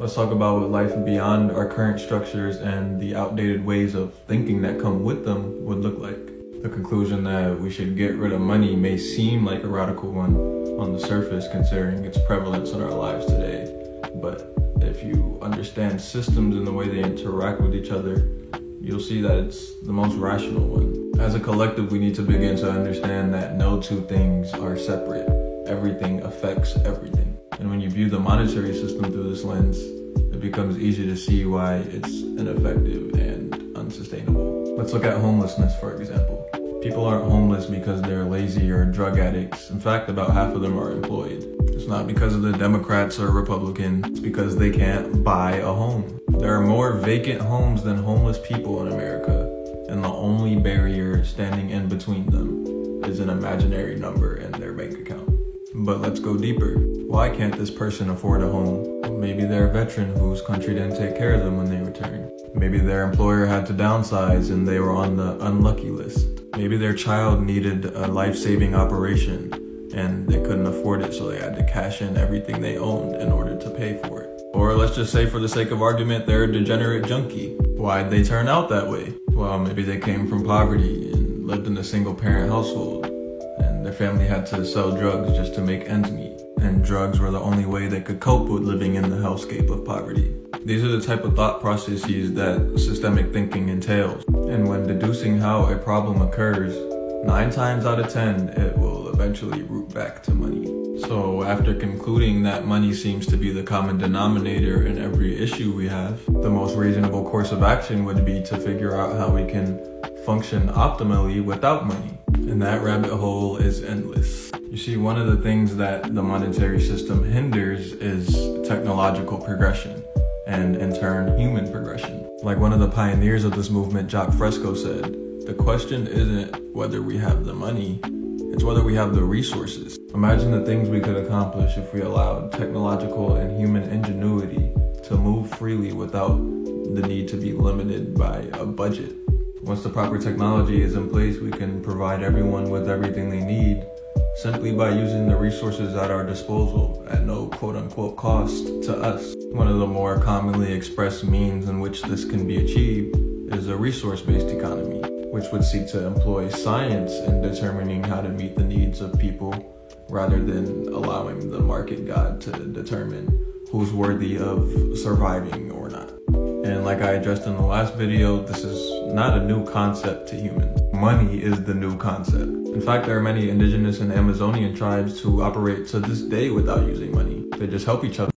Let's talk about what life beyond our current structures and the outdated ways of thinking that come with them would look like. The conclusion that we should get rid of money may seem like a radical one on the surface, considering its prevalence in our lives today. But if you understand systems and the way they interact with each other, you'll see that it's the most rational one. As a collective, we need to begin to understand that no two things are separate. Everything affects everything. And when you view the monetary system through this lens, it becomes easy to see why it's ineffective and unsustainable. Let's look at homelessness, for example. People aren't homeless because they're lazy or drug addicts. In fact, about half of them are employed. It's not because of the Democrats or Republicans. It's because they can't buy a home. There are more vacant homes than homeless people in America, and the only barrier standing in between them is an imaginary number in their bank account. But let's go deeper. Why can't this person afford a home? Maybe they're a veteran whose country didn't take care of them when they returned. Maybe their employer had to downsize and they were on the unlucky list. Maybe their child needed a life-saving operation and they couldn't afford it, so they had to cash in everything they owned in order to pay for it. Or let's just say, for the sake of argument, they're a degenerate junkie. Why'd they turn out that way? Well, maybe they came from poverty and lived in a single-parent household, and their family had to sell drugs just to make ends meet. And drugs were the only way they could cope with living in the hellscape of poverty. These are the type of thought processes that systemic thinking entails. And when deducing how a problem occurs, 9 times out of 10, it will eventually root back to money. So after concluding that money seems to be the common denominator in every issue we have, the most reasonable course of action would be to figure out how we can function optimally without money. And that rabbit hole is endless. You see, one of the things that the monetary system hinders is technological progression, and in turn, human progression. Like one of the pioneers of this movement, Jacque Fresco, said, the question isn't whether we have the money, it's whether we have the resources. Imagine the things we could accomplish if we allowed technological and human ingenuity to move freely without the need to be limited by a budget. Once the proper technology is in place, we can provide everyone with everything they need simply by using the resources at our disposal at no quote-unquote cost to us. One of the more commonly expressed means in which this can be achieved is a resource-based economy, which would seek to employ science in determining how to meet the needs of people rather than allowing the market god to determine who's worthy of surviving or not. And like I addressed in the last video, this is not a new concept to humans. Money is the new concept. In fact, there are many indigenous and Amazonian tribes who operate to this day without using money. They just help each other.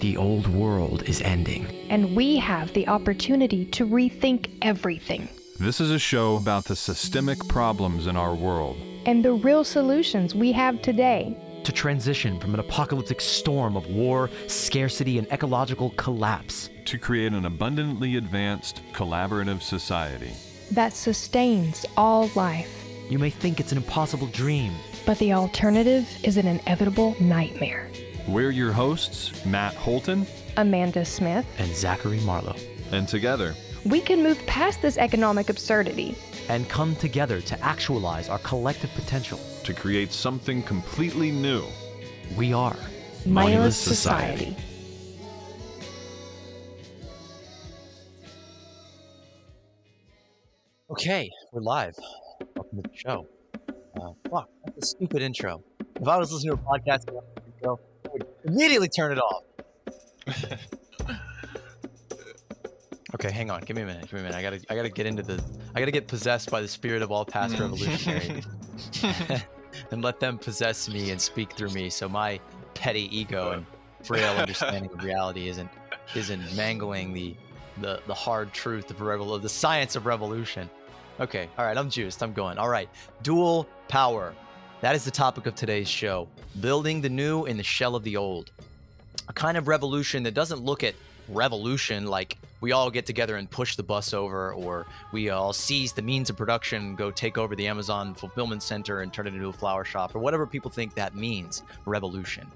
The old world is ending. And we have the opportunity to rethink everything. This is a show about the systemic problems in our world. And the real solutions we have today. To transition from an apocalyptic storm of war, scarcity, and ecological collapse. To create an abundantly advanced, collaborative society. That sustains all life. You may think it's an impossible dream. But the alternative is an inevitable nightmare. We're your hosts, Matt Holton, Amanda Smith, and Zachary Marlowe. And together, we can move past this economic absurdity and come together to actualize our collective potential to create something completely new. We are Moneyless Society. Okay, we're live. Welcome to the show. Fuck, that's a stupid intro. If I was listening to a podcast, I would immediately turn it off. Okay, hang on. Give me a minute. I gotta get into the. I gotta get possessed by the spirit of all past revolutionaries, and let them possess me and speak through me, so my petty ego and frail understanding of reality isn't mangling the hard truth of the science of revolution. Okay, all right. I'm juiced. I'm going. All right. Dual power. That is the topic of today's show. Building the new in the shell of the old. A kind of revolution that doesn't look at revolution like we all get together and push the bus over, or we all seize the means of production, go take over the Amazon fulfillment center and turn it into a flower shop, or whatever people think that means, revolution.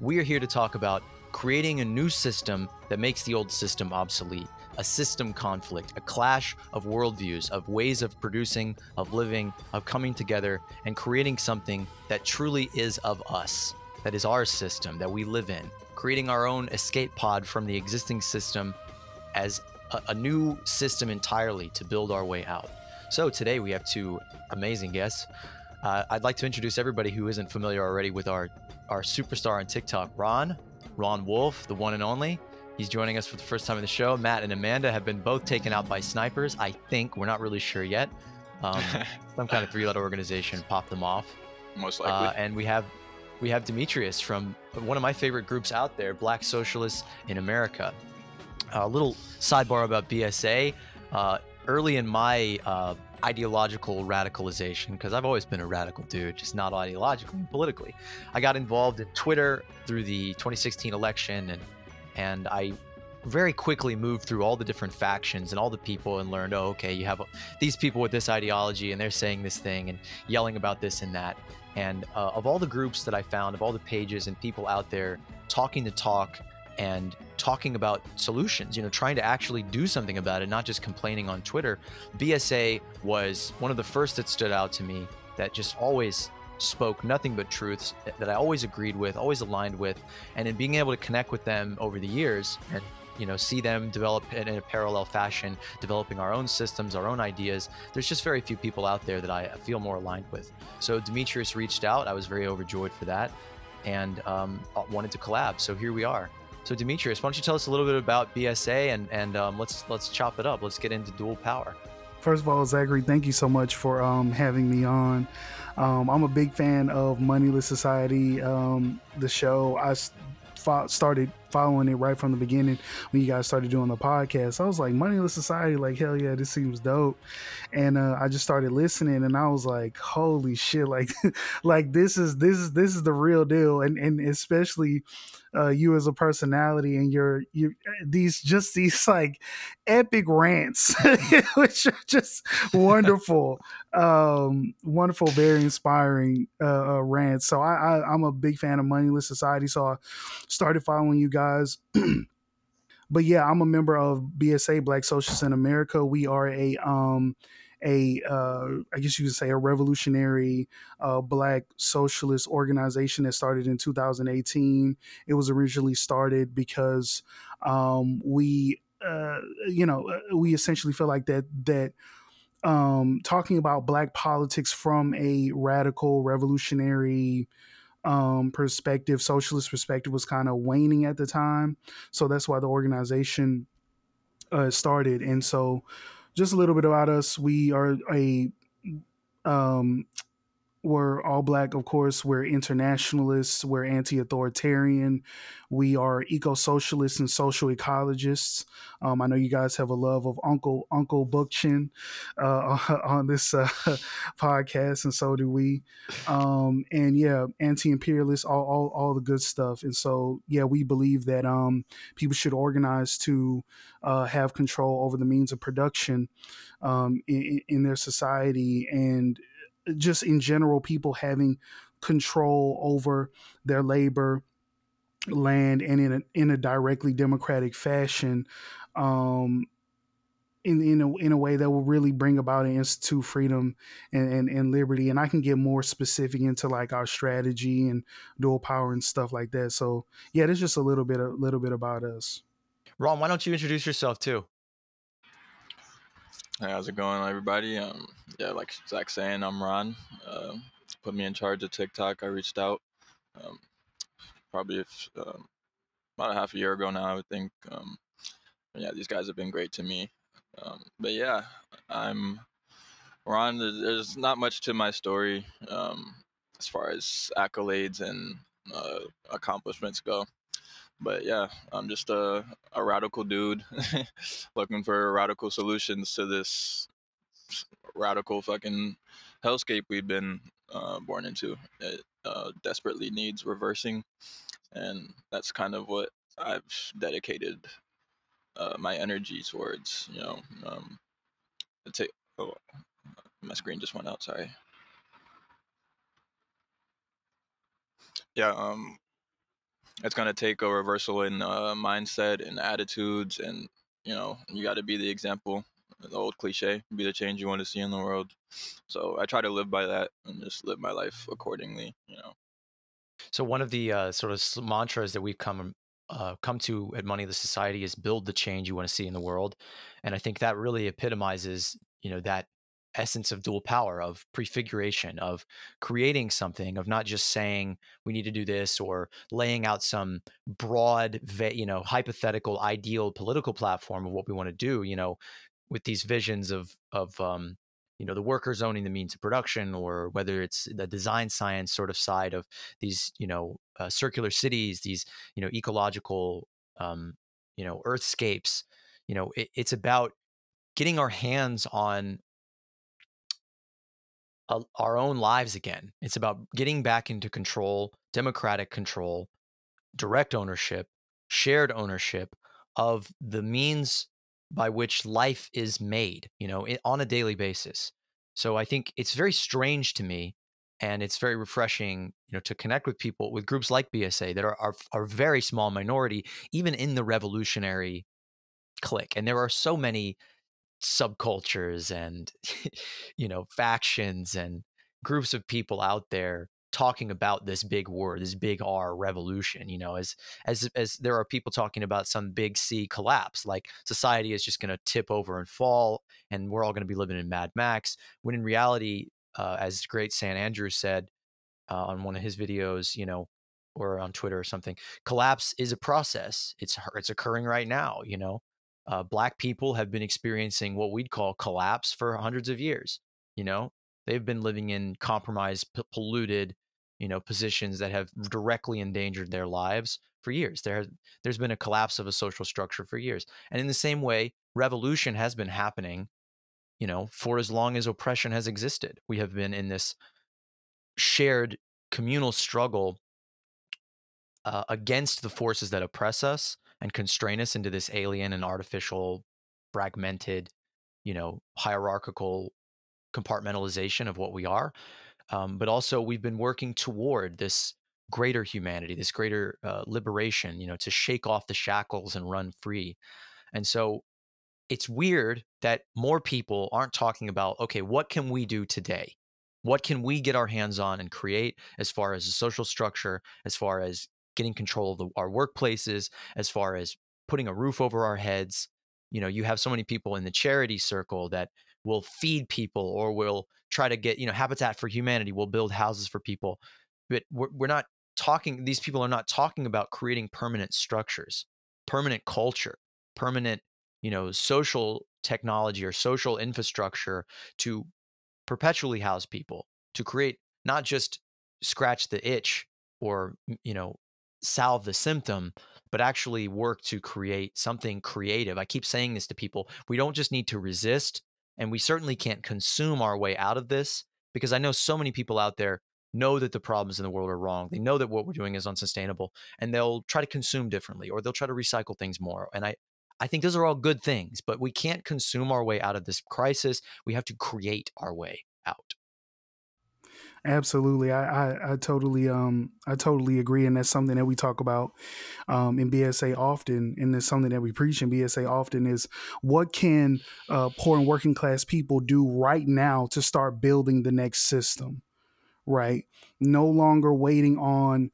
We are here to talk about creating a new system that makes the old system obsolete. a system conflict, a clash of worldviews, of ways of producing, of living, of coming together and creating something that truly is of us, that is our system that we live in, creating our own escape pod from the existing system as a new system entirely to build our way out. So today we have two amazing guests. I'd like to introduce everybody who isn't familiar already with our superstar on TikTok, Ron Wolfe, the one and only. He's joining us for the first time on the show. Matt and Amanda have been both taken out by snipers, I think. We're not really sure yet. Some kind of three-letter organization popped them off. Most likely. And we have Demetrius from one of my favorite groups out there, Black Socialists in America. A little sidebar about BSA. Early in my ideological radicalization, because I've always been a radical dude, just not ideologically, politically. I got involved in Twitter through the 2016 election, and I very quickly moved through all the different factions and all the people and learned, oh, okay, you have these people with this ideology and they're saying this thing and yelling about this and that. And of all the groups that I found, of all the pages and people out there talking the talk and talking about solutions, you know, trying to actually do something about it, not just complaining on Twitter, BSA was one of the first that stood out to me, that just always spoke nothing but truths that I always agreed with, always aligned with. And in being able to connect with them over the years and, you know, see them develop in a parallel fashion, developing our own systems, our own ideas, there's just very few people out there that I feel more aligned with. So Demetrius reached out. I was very overjoyed for that and wanted to collab. So here we are. So Demetrius, why don't you tell us a little bit about BSA and let's chop it up. Let's get into Dual Power. First of all, Zachary, thank you so much for having me on. I'm a big fan of Moneyless Society, the show. I started following it right from the beginning when you guys started doing the podcast. I was like, Moneyless Society, like, hell yeah, this seems dope. And I just started listening and I was like, holy shit, like like this is the real deal. And especially you as a personality and your these like epic rants which are just wonderful wonderful, very inspiring rants. So I'm a big fan of Moneyless Society, so I started following you guys. But yeah, I'm a member of BSA, Black Socialists in America. We are a I guess you could say a revolutionary Black socialist organization that started in 2018. It was originally started because we essentially feel like that talking about Black politics from a radical revolutionary perspective, socialist perspective, was kind of waning at the time. So that's why the organization started. And so just a little bit about us. We are we're all Black, of course. We're internationalists. We're anti-authoritarian. We are eco-socialists and social ecologists. I know you guys have a love of Uncle Bookchin on this podcast, and so do we. And yeah, anti-imperialists, all the good stuff. And so yeah, we believe that people should organize to have control over the means of production in their society, and just in general, people having control over their labor, land, and in a directly democratic fashion, in a way that will really bring about and institute freedom and liberty. And I can get more specific into like our strategy and Dual Power and stuff like that. So yeah, that's just a little bit about us. Ron, why don't you introduce yourself too? Hey, how's it going, everybody? Yeah, like Zach's saying, I'm Ron. Put me in charge of TikTok. I reached out probably about a half a year ago now, I would think. Yeah, these guys have been great to me. But yeah, I'm Ron. There's not much to my story as far as accolades and accomplishments go. But yeah, I'm just a radical dude looking for radical solutions to this radical fucking hellscape we've been born into. It desperately needs reversing, and that's kind of what I've dedicated my energy towards. You know, my screen just went out. Sorry. Yeah. It's going to take a reversal in mindset and attitudes and you know, you got to be the example. The old cliche, be the change you want to see in the world. So I try to live by that and just live my life accordingly, you know. So one of the sort of mantras that we've come to at Moneyless Society is build the change you want to see in the world. And I think that really epitomizes, you know, that essence of dual power, of prefiguration, of creating something, of not just saying we need to do this or laying out some broad, you know, hypothetical, ideal political platform of what we want to do, you know, with these visions of you know, the workers owning the means of production, or whether it's the design science sort of side of these, you know, circular cities, these, you know, ecological, you know, earthscapes. You know, it's about getting our hands on our own lives again. It's about getting back into control, democratic control, direct ownership, shared ownership of the means by which life is made, you know, on a daily basis. So I think it's very strange to me, and it's very refreshing, you know, to connect with people, with groups like BSA that are very small minority, even in the revolutionary clique. And there are so many subcultures and, you know, factions and groups of people out there talking about this big word, this big R, revolution, you know, as there are people talking about some big C collapse, like society is just going to tip over and fall, and we're all going to be living in Mad Max. When in reality, as great San Andrew said on one of his videos, you know, or on Twitter or something, collapse is a process. It's occurring right now, you know. Black people have been experiencing what we'd call collapse for hundreds of years, you know. They've been living in compromised, polluted, you know, positions that have directly endangered their lives for years. There's been a collapse of a social structure for years. And in the same way, revolution has been happening, you know, for as long as oppression has existed. We have been in this shared communal struggle against the forces that oppress us and constrain us into this alien and artificial, fragmented, you know, hierarchical compartmentalization of what we are, but also we've been working toward this greater humanity, this greater liberation, you know, to shake off the shackles and run free. And so it's weird that more people aren't talking about, okay, what can we do today? What can we get our hands on and create as far as a social structure, as far as getting control of our workplaces, as far as putting a roof over our heads? You know, you have so many people in the charity circle that will feed people, or will try to get, you know, Habitat for Humanity will build houses for people. But we're not talking, these people are not talking about creating permanent structures, permanent culture, permanent, you know, social technology or social infrastructure to perpetually house people, to create, not just scratch the itch or, you know, salve the symptom, but actually work to create something creative. I keep saying this to people. We don't just need to resist. And we certainly can't consume our way out of this, because I know so many people out there know that the problems in the world are wrong. They know that what we're doing is unsustainable, and they'll try to consume differently, or they'll try to recycle things more. And I think those are all good things, but we can't consume our way out of this crisis. We have to create our way out. Absolutely. I totally agree. And that's something that we talk about in BSA often. And it's something that we preach in BSA often is, what can poor and working class people do right now to start building the next system? Right. No longer waiting on,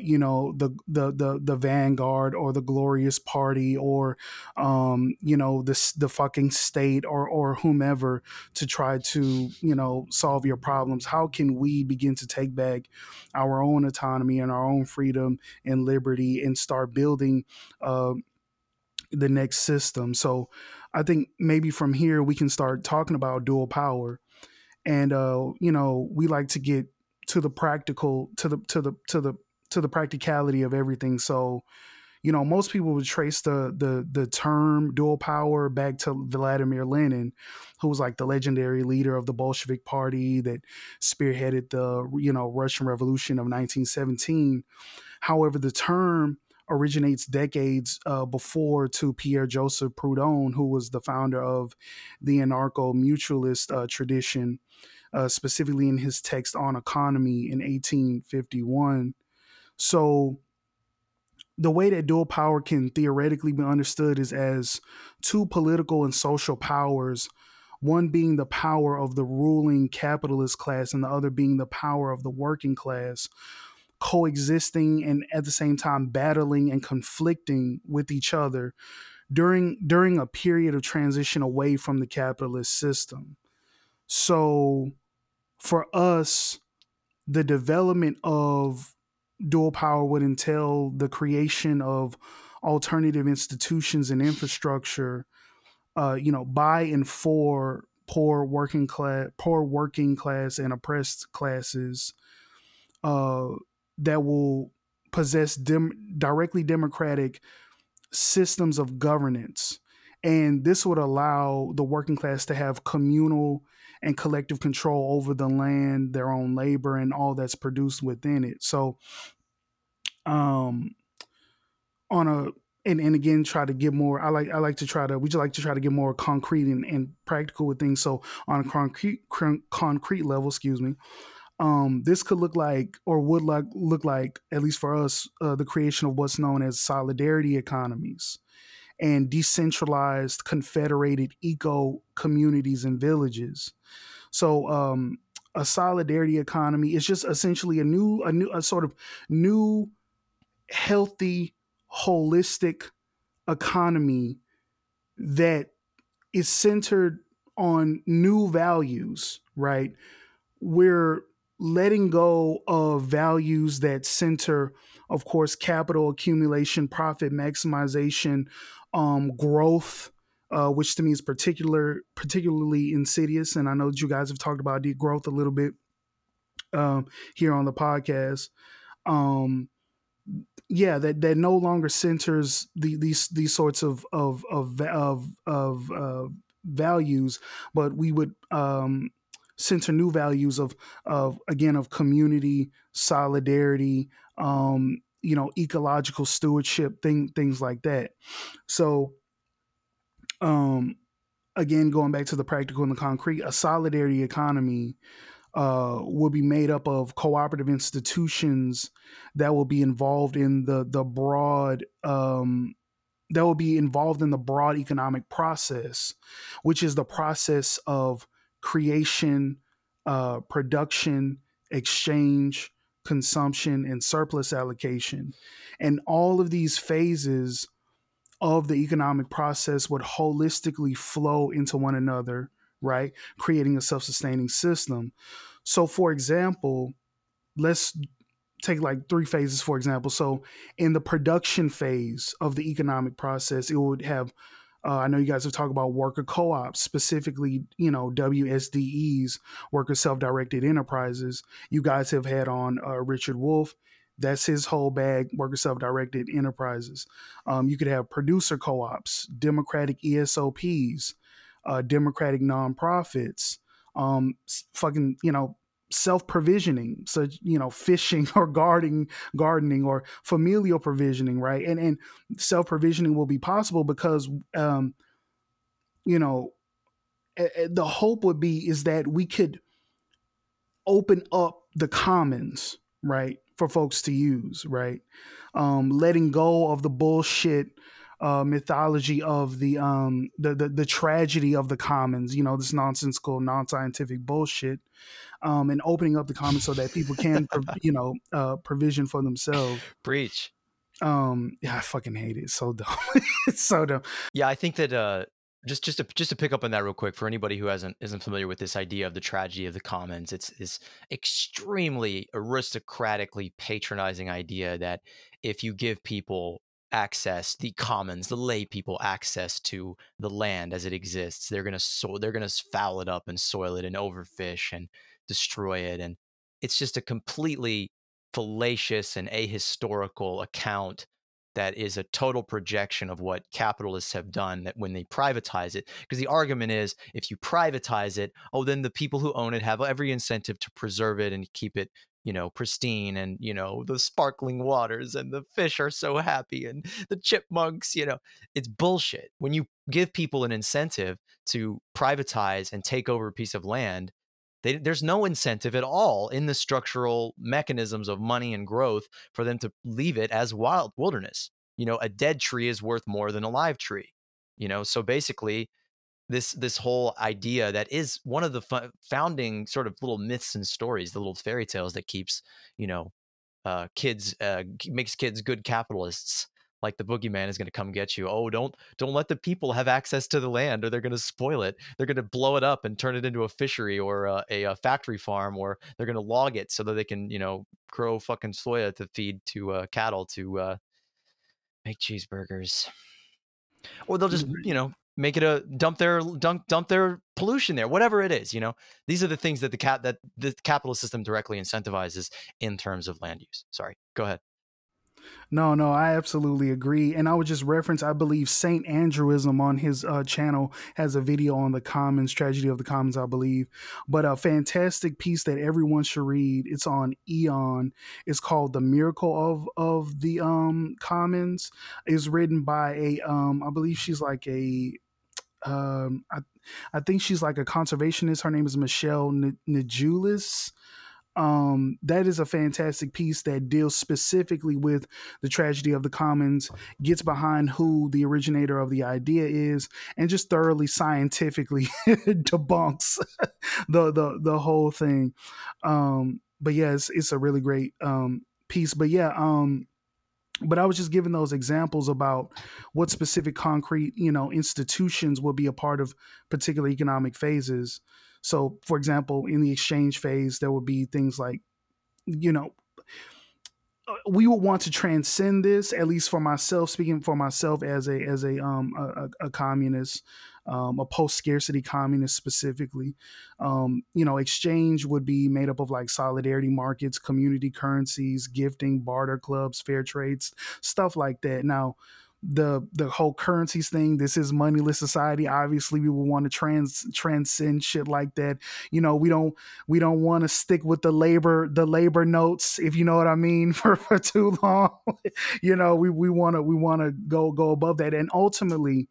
you know, the vanguard or the glorious party, or, you know, the fucking state or whomever to try to, you know, solve your problems. How can we begin to take back our own autonomy and our own freedom and liberty and start building the next system? So I think maybe from here we can start talking about dual power. And, you know, we like to get to the practical, to the practicality of everything. So, you know, most people would trace the term dual power back to Vladimir Lenin, who was like the legendary leader of the Bolshevik party that spearheaded the, you know, Russian Revolution of 1917. However, the term originates decades before to Pierre Joseph Proudhon, who was the founder of the anarcho-mutualist tradition, specifically in his text on economy in 1851. So the way that dual power can theoretically be understood is as two political and social powers, one being the power of the ruling capitalist class and the other being the power of the working class, coexisting and at the same time battling and conflicting with each other during a period of transition away from the capitalist system. So for us, the development of dual power would entail the creation of alternative institutions and infrastructure, by and for poor working class and oppressed classes, that will possess directly democratic systems of governance. And this would allow the working class to have communal and collective control over the land, their own labor, and all that's produced within it. So, again, try to get more, we just like to try to get more concrete and practical with things. So on a concrete level, this could look like, or would look like, at least for us, the creation of what's known as solidarity economies and decentralized confederated eco communities and villages. So a solidarity economy is just essentially a sort of new, healthy, holistic economy that is centered on new values, right? We're letting go of values that center, of course, capital accumulation, profit maximization, growth, which to me is particularly insidious. And I know that you guys have talked about degrowth a little bit here on the podcast. That no longer centers these sorts of values, but we would center new values of community, solidarity, ecological stewardship, things like that. So, again, going back to the practical and the concrete, a solidarity economy will be made up of cooperative institutions that will be involved in the broad economic process, which is the process of creation, production, exchange, consumption, and surplus allocation. And all of these phases of the economic process would holistically flow into one another, right? Creating a self-sustaining system. So for example, let's take like three phases, for example. So in the production phase of the economic process, it would have I know you guys have talked about worker co-ops, specifically, WSDEs, worker self-directed enterprises. You guys have had on Richard Wolff. That's his whole bag, worker self-directed enterprises. You could have producer co-ops, democratic ESOPs, democratic nonprofits, self-provisioning, such, fishing or gardening or familial provisioning, right? And self-provisioning will be possible because, the hope would be is that we could open up the commons, right, for folks to use, right? Letting go of the bullshit mythology of the tragedy of the commons, this nonsensical, non-scientific bullshit, and opening up the commons so that people can, provision for themselves. Preach. I fucking hate it. It's so dumb. It's so dumb. Yeah, I think that just to pick up on that real quick for anybody who isn't familiar with this idea of the tragedy of the commons, it's extremely aristocratically patronizing idea that if you give people access, the commons, the lay people, access to the land as it exists, they're gonna foul it up and soil it and overfish and destroy it. And it's just a completely fallacious and ahistorical account that is a total projection of what capitalists have done that when they privatize it, because the argument is if you privatize it, then the people who own it have every incentive to preserve it and keep it pristine, and the sparkling waters, and the fish are so happy, and the chipmunks. It's bullshit. When you give people an incentive to privatize and take over a piece of land, there's no incentive at all in the structural mechanisms of money and growth for them to leave it as wilderness. you know, a dead tree is worth more than a live tree, you know? So basically this whole idea that is one of the founding sort of little myths and stories, the little fairy tales that keeps, you know, makes kids good capitalists. Like the boogeyman is going to come get you. Oh, don't let the people have access to the land, or they're going to spoil it. They're going to blow it up and turn it into a fishery or a factory farm, or they're going to log it so that they can, you know, grow fucking soya to feed to cattle to make cheeseburgers. Or they'll just, you know, make it a dump their pollution there, whatever it is. You know, these are the things that the capitalist system directly incentivizes in terms of land use. Sorry, go ahead. No, I absolutely agree. And I would just reference, I believe St. Andrewism on his channel has a video on the commons, tragedy of the commons, I believe, but a fantastic piece that everyone should read. It's on Aeon. It's called The Miracle of the Commons. It's written by I believe she's like I think she's like a conservationist. Her name is Michelle Nijulis. That is a fantastic piece that deals specifically with the tragedy of the commons, gets behind who the originator of the idea is, and just thoroughly scientifically debunks the whole thing. But yeah, it's a really great piece. But yeah, but I was just giving those examples about what specific concrete, you know, institutions will be a part of particular economic phases. So, for example, in the exchange phase, there would be things like, you know, we would want to transcend this, at least for myself, speaking for myself as a communist, a post-scarcity communist specifically. You know, exchange would be made up of like solidarity markets, community currencies, gifting, barter clubs, fair trades, stuff like that. Now, the whole currencies thing, this is moneyless society. Obviously we would want to transcend shit like that. You know, we don't want to stick with the labor notes, if you know what I mean, for too long. You know, we want to go above that. And ultimately,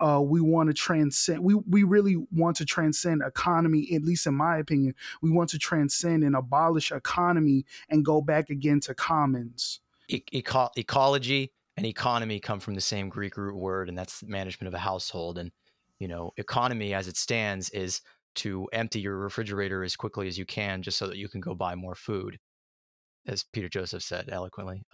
we want to transcend. We really want to transcend economy, at least in my opinion. We want to transcend and abolish economy and go back again to commons. Ecology and economy come from the same Greek root word, and that's management of a household. And, you know, economy as it stands is to empty your refrigerator as quickly as you can just so that you can go buy more food, as Peter Joseph said eloquently.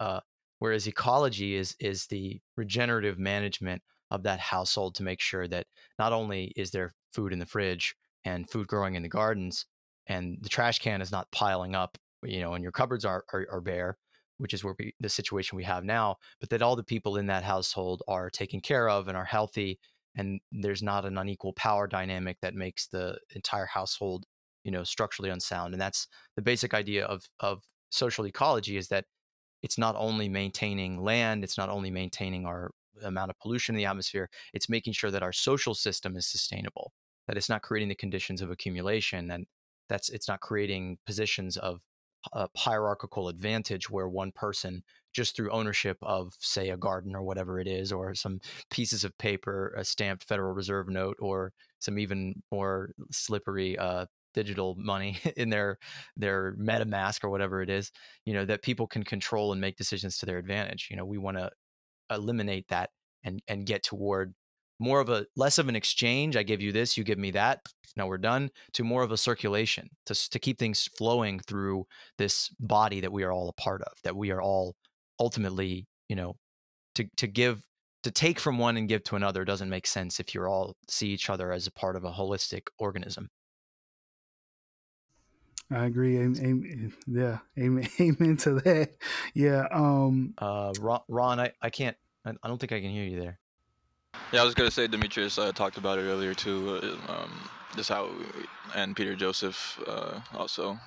Whereas ecology is the regenerative management of that household to make sure that not only is there food in the fridge and food growing in the gardens, and the trash can is not piling up, you know, and your cupboards are bare, which is where the situation we have now, but that all the people in that household are taken care of and are healthy, and there's not an unequal power dynamic that makes the entire household, you know, structurally unsound. And that's the basic idea of social ecology, is that it's not only maintaining land, it's not only maintaining our amount of pollution in the atmosphere, it's making sure that our social system is sustainable, that it's not creating the conditions of accumulation, and it's not creating positions of hierarchical advantage where one person, just through ownership of, say, a garden or whatever it is, or some pieces of paper, a stamped Federal Reserve note, or some even more slippery digital money in their MetaMask or whatever it is, you know, that people can control and make decisions to their advantage. You know, we want to eliminate that and get toward more of less of an exchange. I give you this, you give me that. Now we're done. To more of a circulation, to keep things flowing through this body that we are all a part of, that we are all ultimately, you know, to take from one and give to another doesn't make sense if you're all see each other as a part of a holistic organism. I agree. Yeah. Amen to that. Yeah. Ron, I can't. I don't think I can hear you there. Yeah, I was going to say, Demetrius talked about it earlier, too, just how, and Peter Joseph also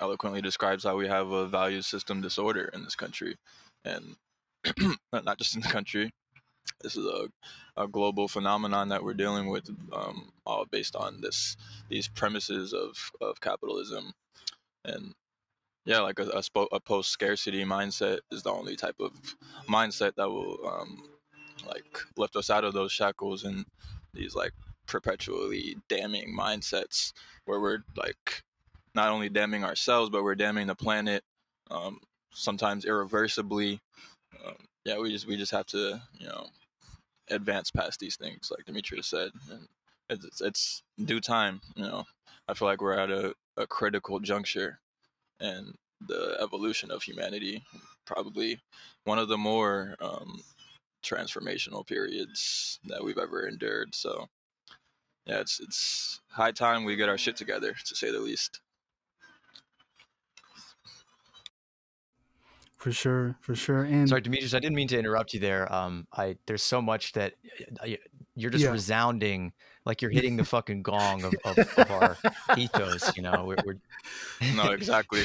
eloquently describes how we have a value system disorder in this country, and not just in the country. This is a global phenomenon that we're dealing with, all based on these premises of capitalism. And yeah, like a post-scarcity mindset is the only type of mindset that will like lift us out of those shackles and these like perpetually damning mindsets where we're like not only damning ourselves, but we're damning the planet, sometimes irreversibly. yeah, we just have to, advance past these things, like Demetrius said, and it's due time. I feel like we're at a critical juncture in the evolution of humanity, probably one of the more transformational periods that we've ever endured. So yeah, it's high time we get our shit together, to say the least. For sure. And sorry, Demetrius, I didn't mean to interrupt you there. There's so much that you're just resounding, like you're hitting the fucking gong of our ethos. We're no, exactly.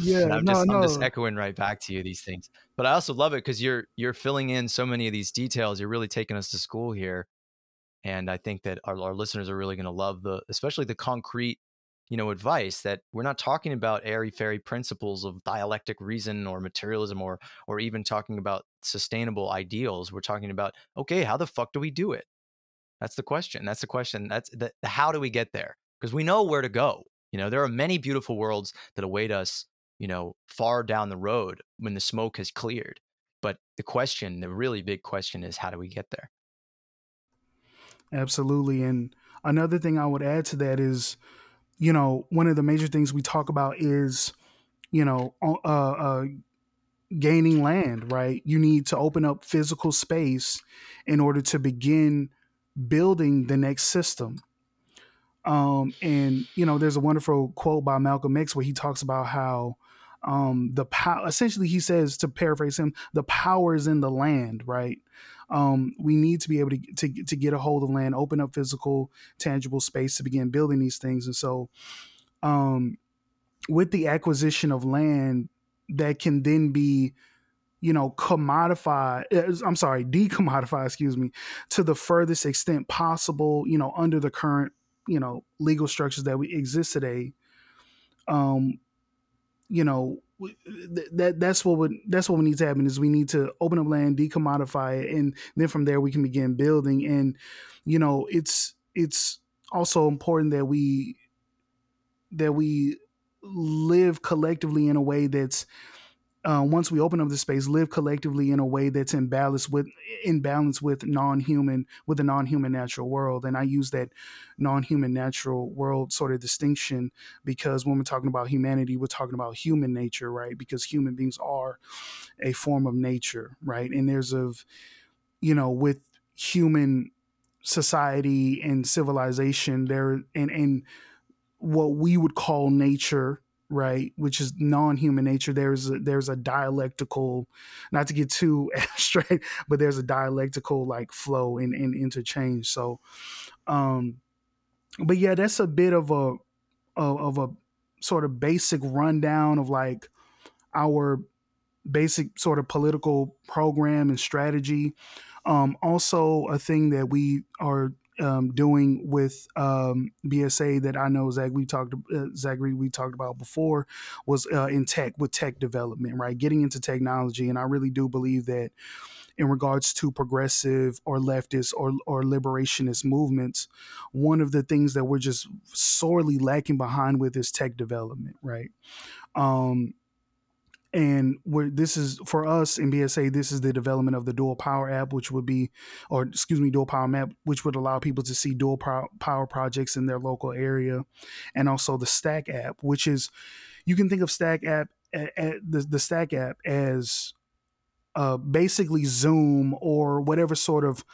Yeah, and I'm just echoing right back to you these things. But I also love it because you're filling in so many of these details. You're really taking us to school here, and I think that our listeners are really going to love especially the concrete, advice that we're not talking about airy-fairy principles of dialectic reason or materialism or even talking about sustainable ideals. We're talking about, okay, how the fuck do we do it? That's the question. That's the how do we get there? Because we know where to go. There are many beautiful worlds that await us, far down the road when the smoke has cleared. But the really big question is, how do we get there? Absolutely. And another thing I would add to that is, one of the major things we talk about is, gaining land, right? You need to open up physical space in order to begin building the next system. There's a wonderful quote by Malcolm X where he talks about how the power, essentially he says, to paraphrase him, the power is in the land, right? We need to be able to get a hold of land, open up physical, tangible space to begin building these things. And so with the acquisition of land that can then be, decommodified, to the furthest extent possible, under the current, legal structures that exist today, that's what we need to happen is we need to open up land, decommodify it, and then from there we can begin building. And it's also important that we live collectively in a way that's once we open up the space, live collectively in a way that's in balance with the non-human natural world. And I use that non-human natural world sort of distinction because when we're talking about humanity, we're talking about human nature, right? Because human beings are a form of nature, right? And with human society and civilization there and what we would call nature, right, which is non-human nature, there's a dialectical, not to get too abstract, but there's a dialectical like flow and interchange. So but yeah, that's a bit of a sort of basic rundown of like our basic sort of political program and strategy. Also a thing that we are doing with BSA that I know Zachary we talked about before was in tech, with tech development, right? Getting into technology. And I really do believe that in regards to progressive or leftist or liberationist movements, one of the things that we're just sorely lacking behind with is tech development, right? And this is for us in BSA, this is the development of the Dual Power app, Dual Power map, which would allow people to see dual power projects in their local area. And also the Stack app, which is, you can think of Stack app, the Stack app as basically Zoom or whatever sort of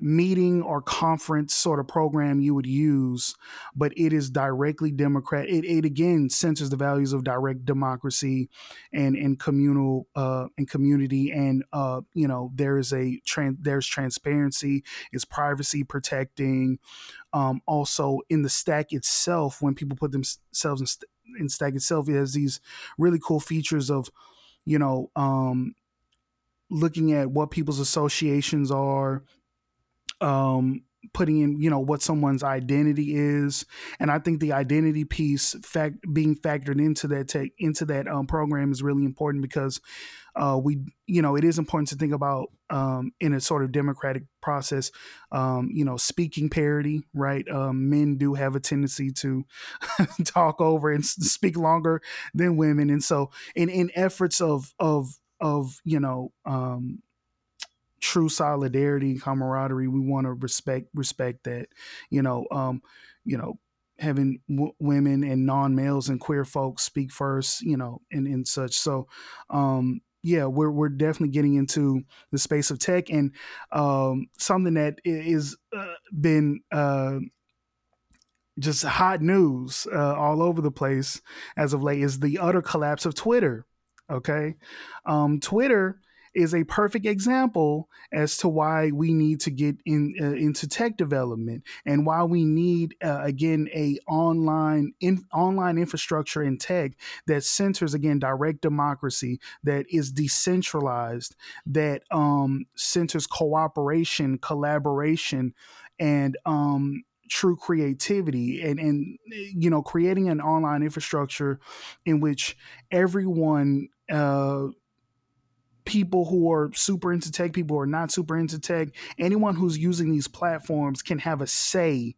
meeting or conference sort of program you would use, but it is directly democratic. It again centers the values of direct democracy and communal and community. And there's transparency, it's privacy protecting. Also in the Stack itself, when people put themselves in Stack itself, it has these really cool features of looking at what people's associations are, putting in, what someone's identity is. And I think the identity piece being factored into that program is really important because it is important to think about in a sort of democratic process, speaking parity, right? Men do have a tendency to talk over and speak longer than women. And so in efforts of of, you know, true solidarity and camaraderie. We want to respect that, having women and non-males and queer folks speak first, and such. So, yeah, we're definitely getting into the space of tech, and something that is been just hot news all over the place as of late is the utter collapse of Twitter. Okay, Twitter is a perfect example as to why we need to get into tech development, and why we need again a online infrastructure and tech that centers again direct democracy, that is decentralized, that centers cooperation, collaboration, and true creativity, and creating an online infrastructure in which everyone, people who are super into tech, people who are not super into tech, anyone who's using these platforms can have a say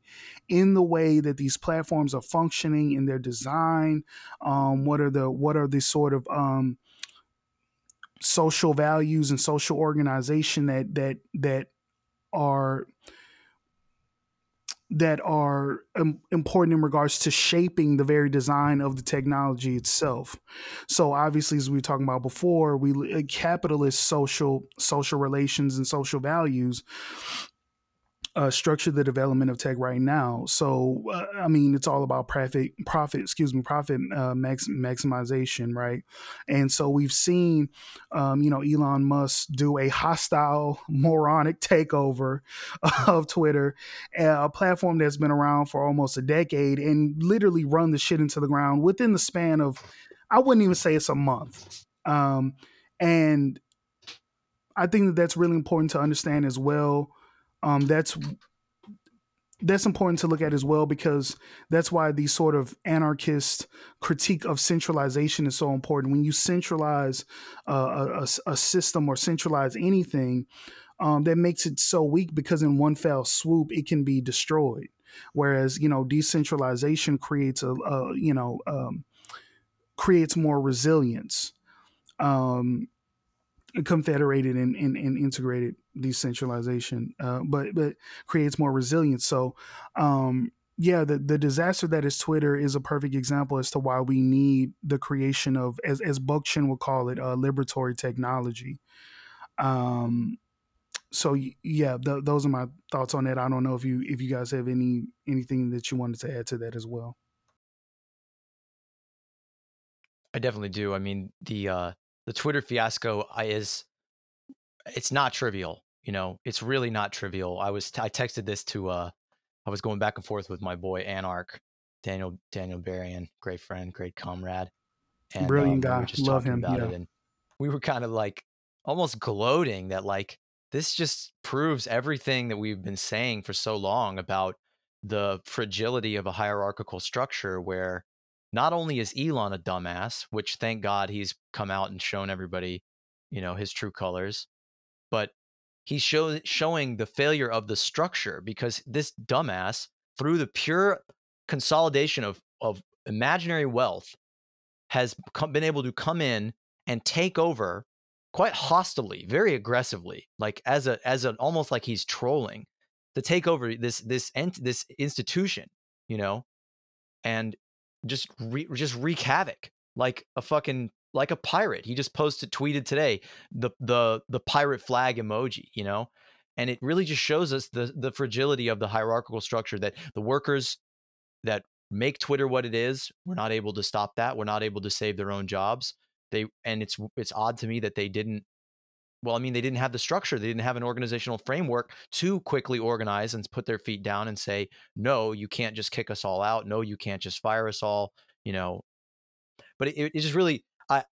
in the way that these platforms are functioning, in their design. What are the sort of social values and social organization that are important in regards to shaping the very design of the technology itself. So obviously, as we were talking about before, capitalist social relations and social values structure the development of tech right now. So I mean, it's all about profit maximization, right? And so we've seen, Elon Musk do a hostile, moronic takeover of Twitter, a platform that's been around for almost a decade, and literally run the shit into the ground within the span of, I wouldn't even say it's a month, and I think that's really important to understand as well. That's important to look at as well, because that's why the sort of anarchist critique of centralization is so important. When you centralize a system or centralize anything, that makes it so weak, because in one fell swoop it can be destroyed. Whereas decentralization creates creates more resilience. Confederated and integrated decentralization, but creates more resilience. So, the disaster that is Twitter is a perfect example as to why we need the creation of, as Bookchin would call it, liberatory technology. So yeah, those are my thoughts on that. I don't know if you guys have anything that you wanted to add to that as well. I definitely do. I mean, the Twitter fiasco it's not trivial, it's really not trivial. I texted this to, I was going back and forth with my boy Anark, Daniel Barian, great friend, great comrade, and brilliant guy. We love him. It, and we were kind of like almost gloating that like this just proves everything that we've been saying for so long about the fragility of a hierarchical structure where. Not only is Elon a dumbass, which thank God he's come out and shown everybody, his true colors, but he's showing the failure of the structure, because this dumbass, through the pure consolidation of imaginary wealth, has been able to come in and take over quite hostily, very aggressively, like as an almost like he's trolling to take over this institution, and. Just wreak havoc like a pirate. He just tweeted today the pirate flag emoji, and it really just shows us the fragility of the hierarchical structure, that the workers that make Twitter what it is, we're not able to stop that. We're not able to save their own jobs. It's odd to me that they didn't. Well, I mean, they didn't have the structure. They didn't have an organizational framework to quickly organize and put their feet down and say, no, you can't just kick us all out. No, you can't just fire us all, But it just really, I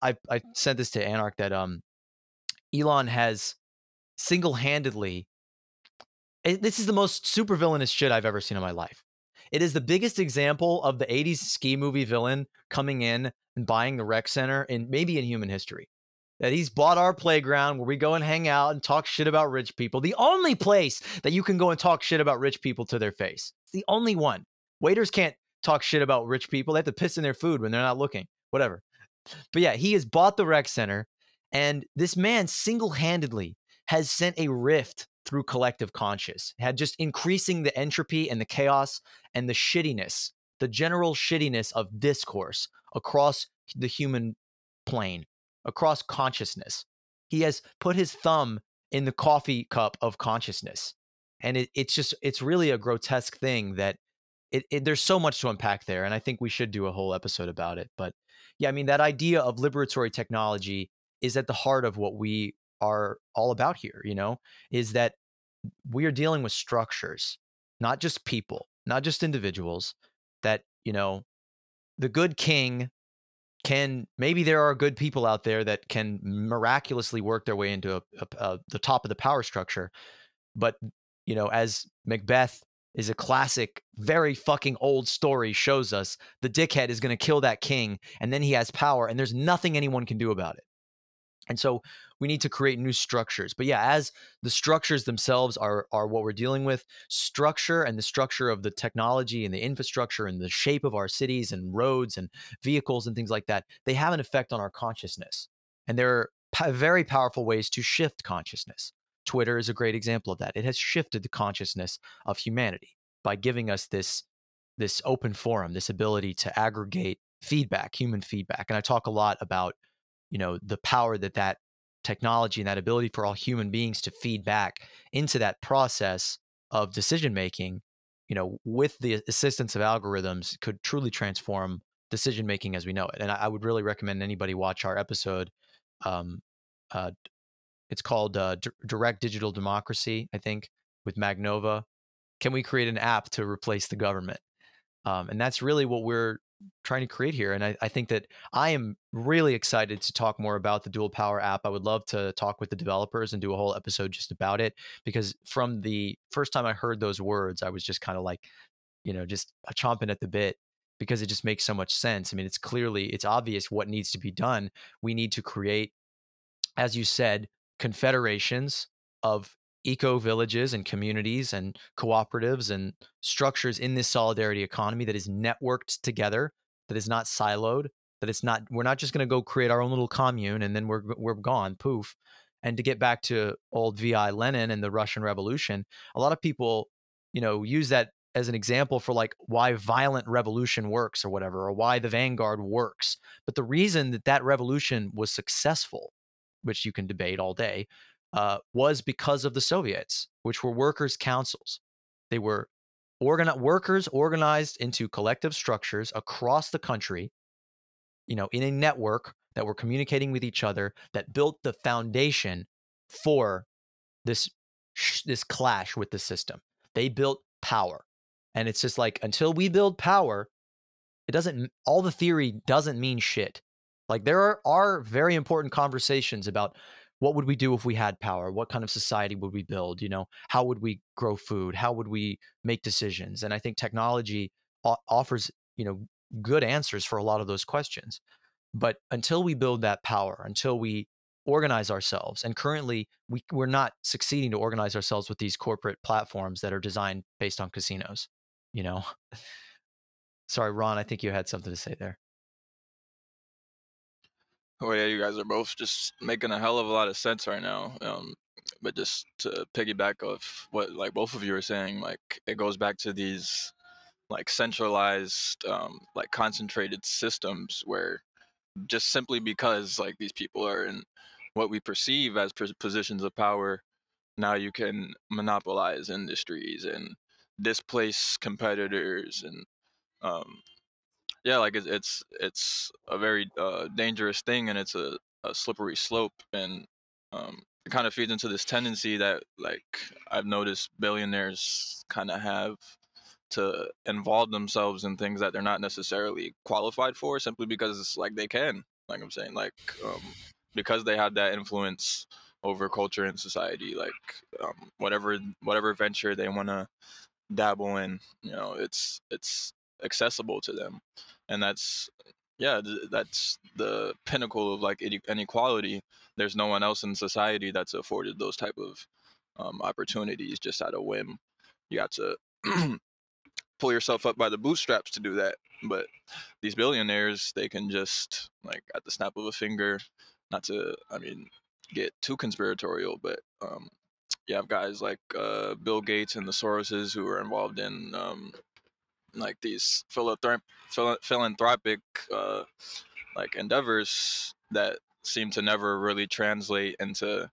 sent this to Anark that Elon has single-handedly, this is the most supervillainous shit I've ever seen in my life. It is the biggest example of the 80s ski movie villain coming in and buying the rec center, and maybe in human history. That he's bought our playground where we go and hang out and talk shit about rich people. The only place that you can go and talk shit about rich people to their face. It's the only one. Waiters can't talk shit about rich people. They have to piss in their food when they're not looking. Whatever. But yeah, he has bought the rec center And this man single-handedly has sent a rift through collective conscious, had just increasing the entropy and the chaos and the shittiness, the general shittiness of discourse across the human plane, across consciousness. He has put his thumb in the coffee cup of consciousness. And it's really a grotesque thing that there's so much to unpack there. And I think we should do a whole episode about it. But yeah, I mean, that idea of liberatory technology is at the heart of what we are all about here, you know, is that we are dealing with structures, not just people, not just individuals, that, you know, the good king can, maybe there are good people out there that can miraculously work their way into the top of the power structure. But, you know, as Macbeth is a classic, very fucking old story shows us, the dickhead is going to kill that king, and then he has power and there's nothing anyone can do about it. And so we need to create new structures. But yeah, as the structures themselves are what we're dealing with, structure and the structure of the technology and the infrastructure and the shape of our cities and roads and vehicles and things like that, they have an effect on our consciousness. And there are very powerful ways to shift consciousness. Twitter is a great example of that. It has shifted the consciousness of humanity by giving us this open forum, this ability to aggregate feedback, human feedback. And I talk a lot about, you know, the power that technology and that ability for all human beings to feed back into that process of decision making, you know, with the assistance of algorithms, could truly transform decision making as we know it. And I would really recommend anybody watch our episode. It's called Direct Digital Democracy, I think, with Magnova. Can we create an app to replace the government? And that's really what we're trying to create here. And I think that I am really excited to talk more about the Dual Power app. I would love to talk with the developers and do a whole episode just about it, because from the first time I heard those words, I was just kind of like, you know, just chomping at the bit, because it just makes so much sense. I mean, it's obvious what needs to be done. We need to create, as you said, confederations of eco-villages and communities and cooperatives and structures in this solidarity economy that is networked together, that is not siloed, that it's not, we're not just going to go create our own little commune and then we're gone, poof. And to get back to old V.I. Lenin and the Russian Revolution, a lot of people, you know, use that as an example for like why violent revolution works or whatever, or why the vanguard works. But the reason that revolution was successful, which you can debate all day, was because of the Soviets, which were workers' councils. They were workers organized into collective structures across the country, you know, in a network that were communicating with each other, that built the foundation for this clash with the system. They built power. And it's just like, until we build power, all the theory doesn't mean shit. Like, there are very important conversations about, what would we do if we had power? What kind of society would we build? You know, how would we grow food? How would we make decisions? And I think technology offers, you know, good answers for a lot of those questions. But until we build that power, until we organize ourselves, and currently we're not succeeding to organize ourselves with these corporate platforms that are designed based on casinos, you know. Sorry, Ron, I think you had something to say there. Oh yeah, you guys are both just making a hell of a lot of sense right now. But just to piggyback off what like both of you are saying, like it goes back to these like centralized, like concentrated systems where just simply because like these people are in what we perceive as positions of power, now you can monopolize industries and displace competitors and yeah, like it's a very dangerous thing, and it's a slippery slope, and it kind of feeds into this tendency that like I've noticed billionaires kind of have to involve themselves in things that they're not necessarily qualified for, simply because it's like they can, like I'm saying, like because they have that influence over culture and society, like whatever venture they want to dabble in, you know, it's accessible to them. And that's the pinnacle of like inequality. There's no one else in society that's afforded those type of opportunities just out of whim. You got to pull yourself up by the bootstraps to do that. But these billionaires, they can just like at the snap of a finger not to, I mean, get too conspiratorial, but you have guys like Bill Gates and the Soroses who are involved in like these philanthropic like endeavors that seem to never really translate into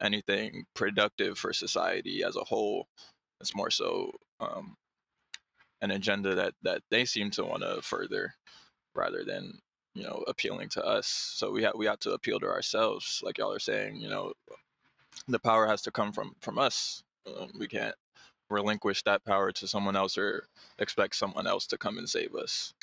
anything productive for society as a whole. It's more so an agenda that they seem to want to further rather than, you know, appealing to us. So we have to appeal to ourselves. Like y'all are saying, you know, the power has to come from us. We can't relinquish that power to someone else or expect someone else to come and save us.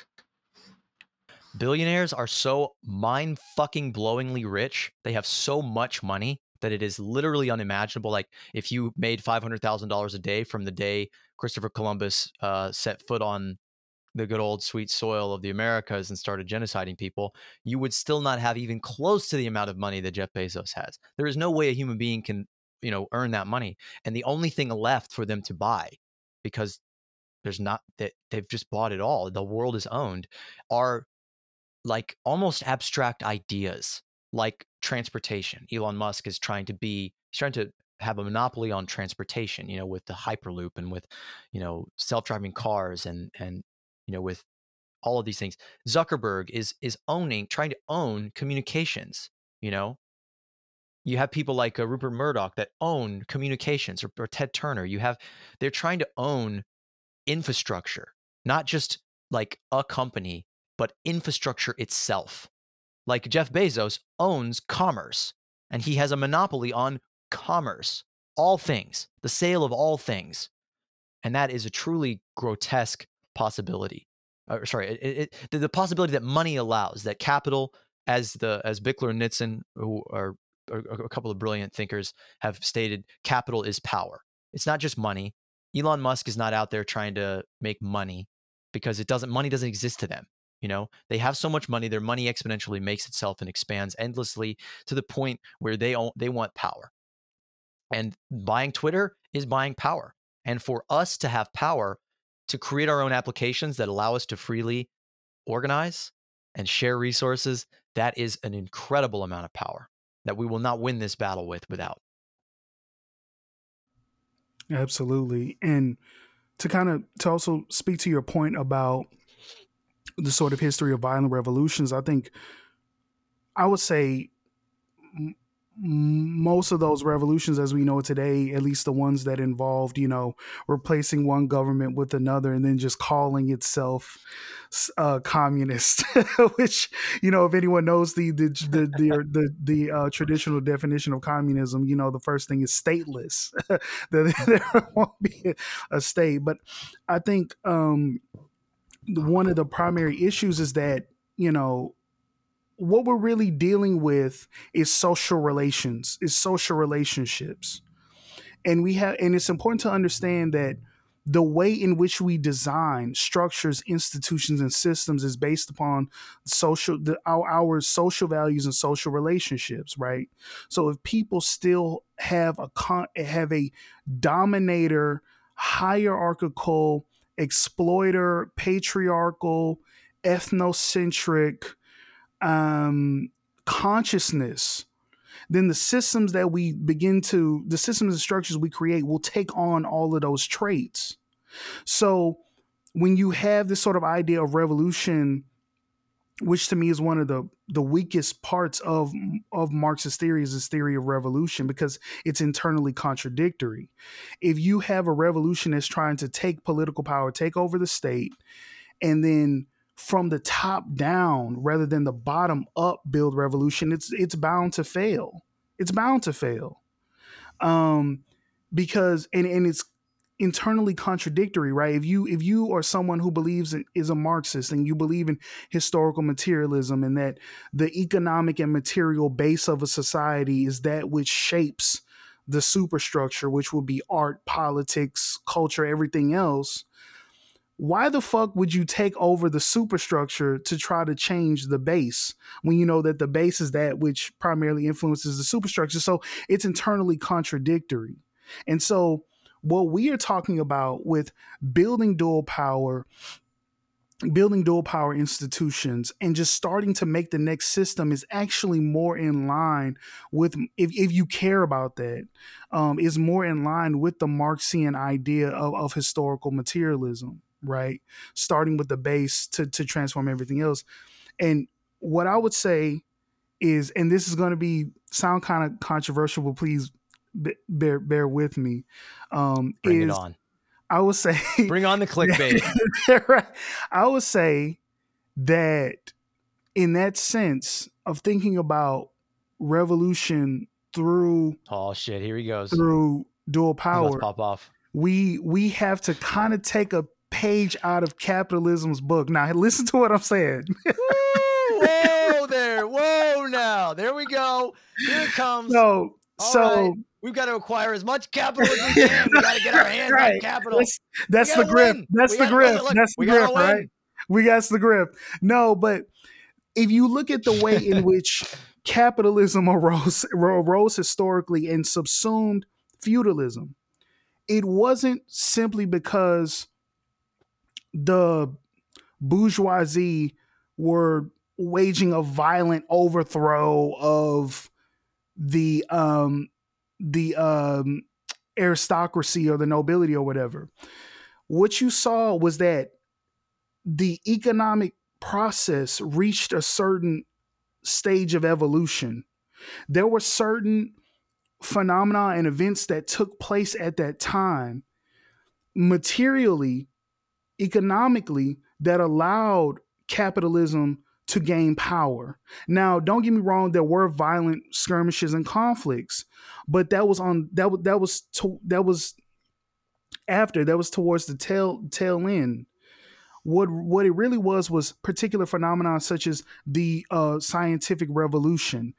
Billionaires are so mind-fucking-blowingly rich. They have so much money that it is literally unimaginable. Like if you made $500,000 a day from the day Christopher Columbus set foot on the good old sweet soil of the Americas and started genociding people, you would still not have even close to the amount of money that Jeff Bezos has. There is no way a human being can, you know, earn that money. And the only thing left for them to buy, because there's not that they've just bought it all, the world is owned, are like almost abstract ideas like transportation. Elon Musk is trying to have a monopoly on transportation, you know, with the Hyperloop and with, you know, self-driving cars and you know, with all of these things. Zuckerberg is trying to own communications, you know. You have people like Rupert Murdoch that own communications, or Ted Turner. They're trying to own infrastructure, not just like a company, but infrastructure itself. Like Jeff Bezos owns commerce, and he has a monopoly on commerce, all things, the sale of all things. And that is a truly grotesque possibility. The possibility that money allows, that capital, as Bichler and Nitzan, who are a couple of brilliant thinkers, have stated, capital is power. It's not just money. Elon Musk is not out there trying to make money, because money doesn't exist to them. You know, they have so much money, their money exponentially makes itself and expands endlessly to the point where they want power. And buying Twitter is buying power. And for us to have power to create our own applications that allow us to freely organize and share resources, that is an incredible amount of power that we will not win this battle without. Absolutely. And to also speak to your point about the sort of history of violent revolutions, I think I would say most of those revolutions as we know it today, at least the ones that involved, you know, replacing one government with another and then just calling itself communist, which, you know, if anyone knows the traditional definition of communism, you know, the first thing is stateless, that there won't be a state. But I think one of the primary issues is that, you know, what we're really dealing with is social relations, is social relationships. And it's important to understand that the way in which we design structures, institutions, and systems is based upon our social values and social relationships, right? So if people still have a dominator, hierarchical, exploiter, patriarchal, ethnocentric consciousness, then the systems and structures we create will take on all of those traits. So when you have this sort of idea of revolution, which to me is one of the weakest parts of Marxist theory, is this theory of revolution, because it's internally contradictory. If you have a revolution that's trying to take political power, take over the state, and then from the top down rather than the bottom up build revolution, it's bound to fail. It's bound to fail. Because it's internally contradictory, right? If you are someone who is a Marxist and you believe in historical materialism and that the economic and material base of a society is that which shapes the superstructure, which will be art, politics, culture, everything else, why the fuck would you take over the superstructure to try to change the base when you know that the base is that which primarily influences the superstructure? So it's internally contradictory. And so what we are talking about with building dual power building dual power institutions and just starting to make the next system is actually more in line with, if you care about that, is more in line with the Marxian idea of historical materialism, right? Starting with the base to transform everything else. And what I would say is, and this is going to be sound kind of controversial, but please bear with me. Bring it on. I would say bring on the clickbait. Right. I would say that in that sense of thinking about revolution through here he goes. Through dual power. Let's pop off. We have to kind of take a page out of capitalism's book. Now listen to what I'm saying. Whoa there. Whoa now. There we go. Here it comes. So we've got to acquire as much capital as we can. We've got to get our hands right. on capital. That's the grip. That's the grip. No, but if you look at the way in which capitalism arose historically and subsumed feudalism, it wasn't simply because the bourgeoisie were waging a violent overthrow of the aristocracy or the nobility or whatever. What you saw was that the economic process reached a certain stage of evolution. There were certain phenomena and events that took place at that time, materially, economically, that allowed capitalism to gain power. Now, don't get me wrong, there were violent skirmishes and conflicts, but that was towards the tail end. What it really was particular phenomena such as the scientific revolution,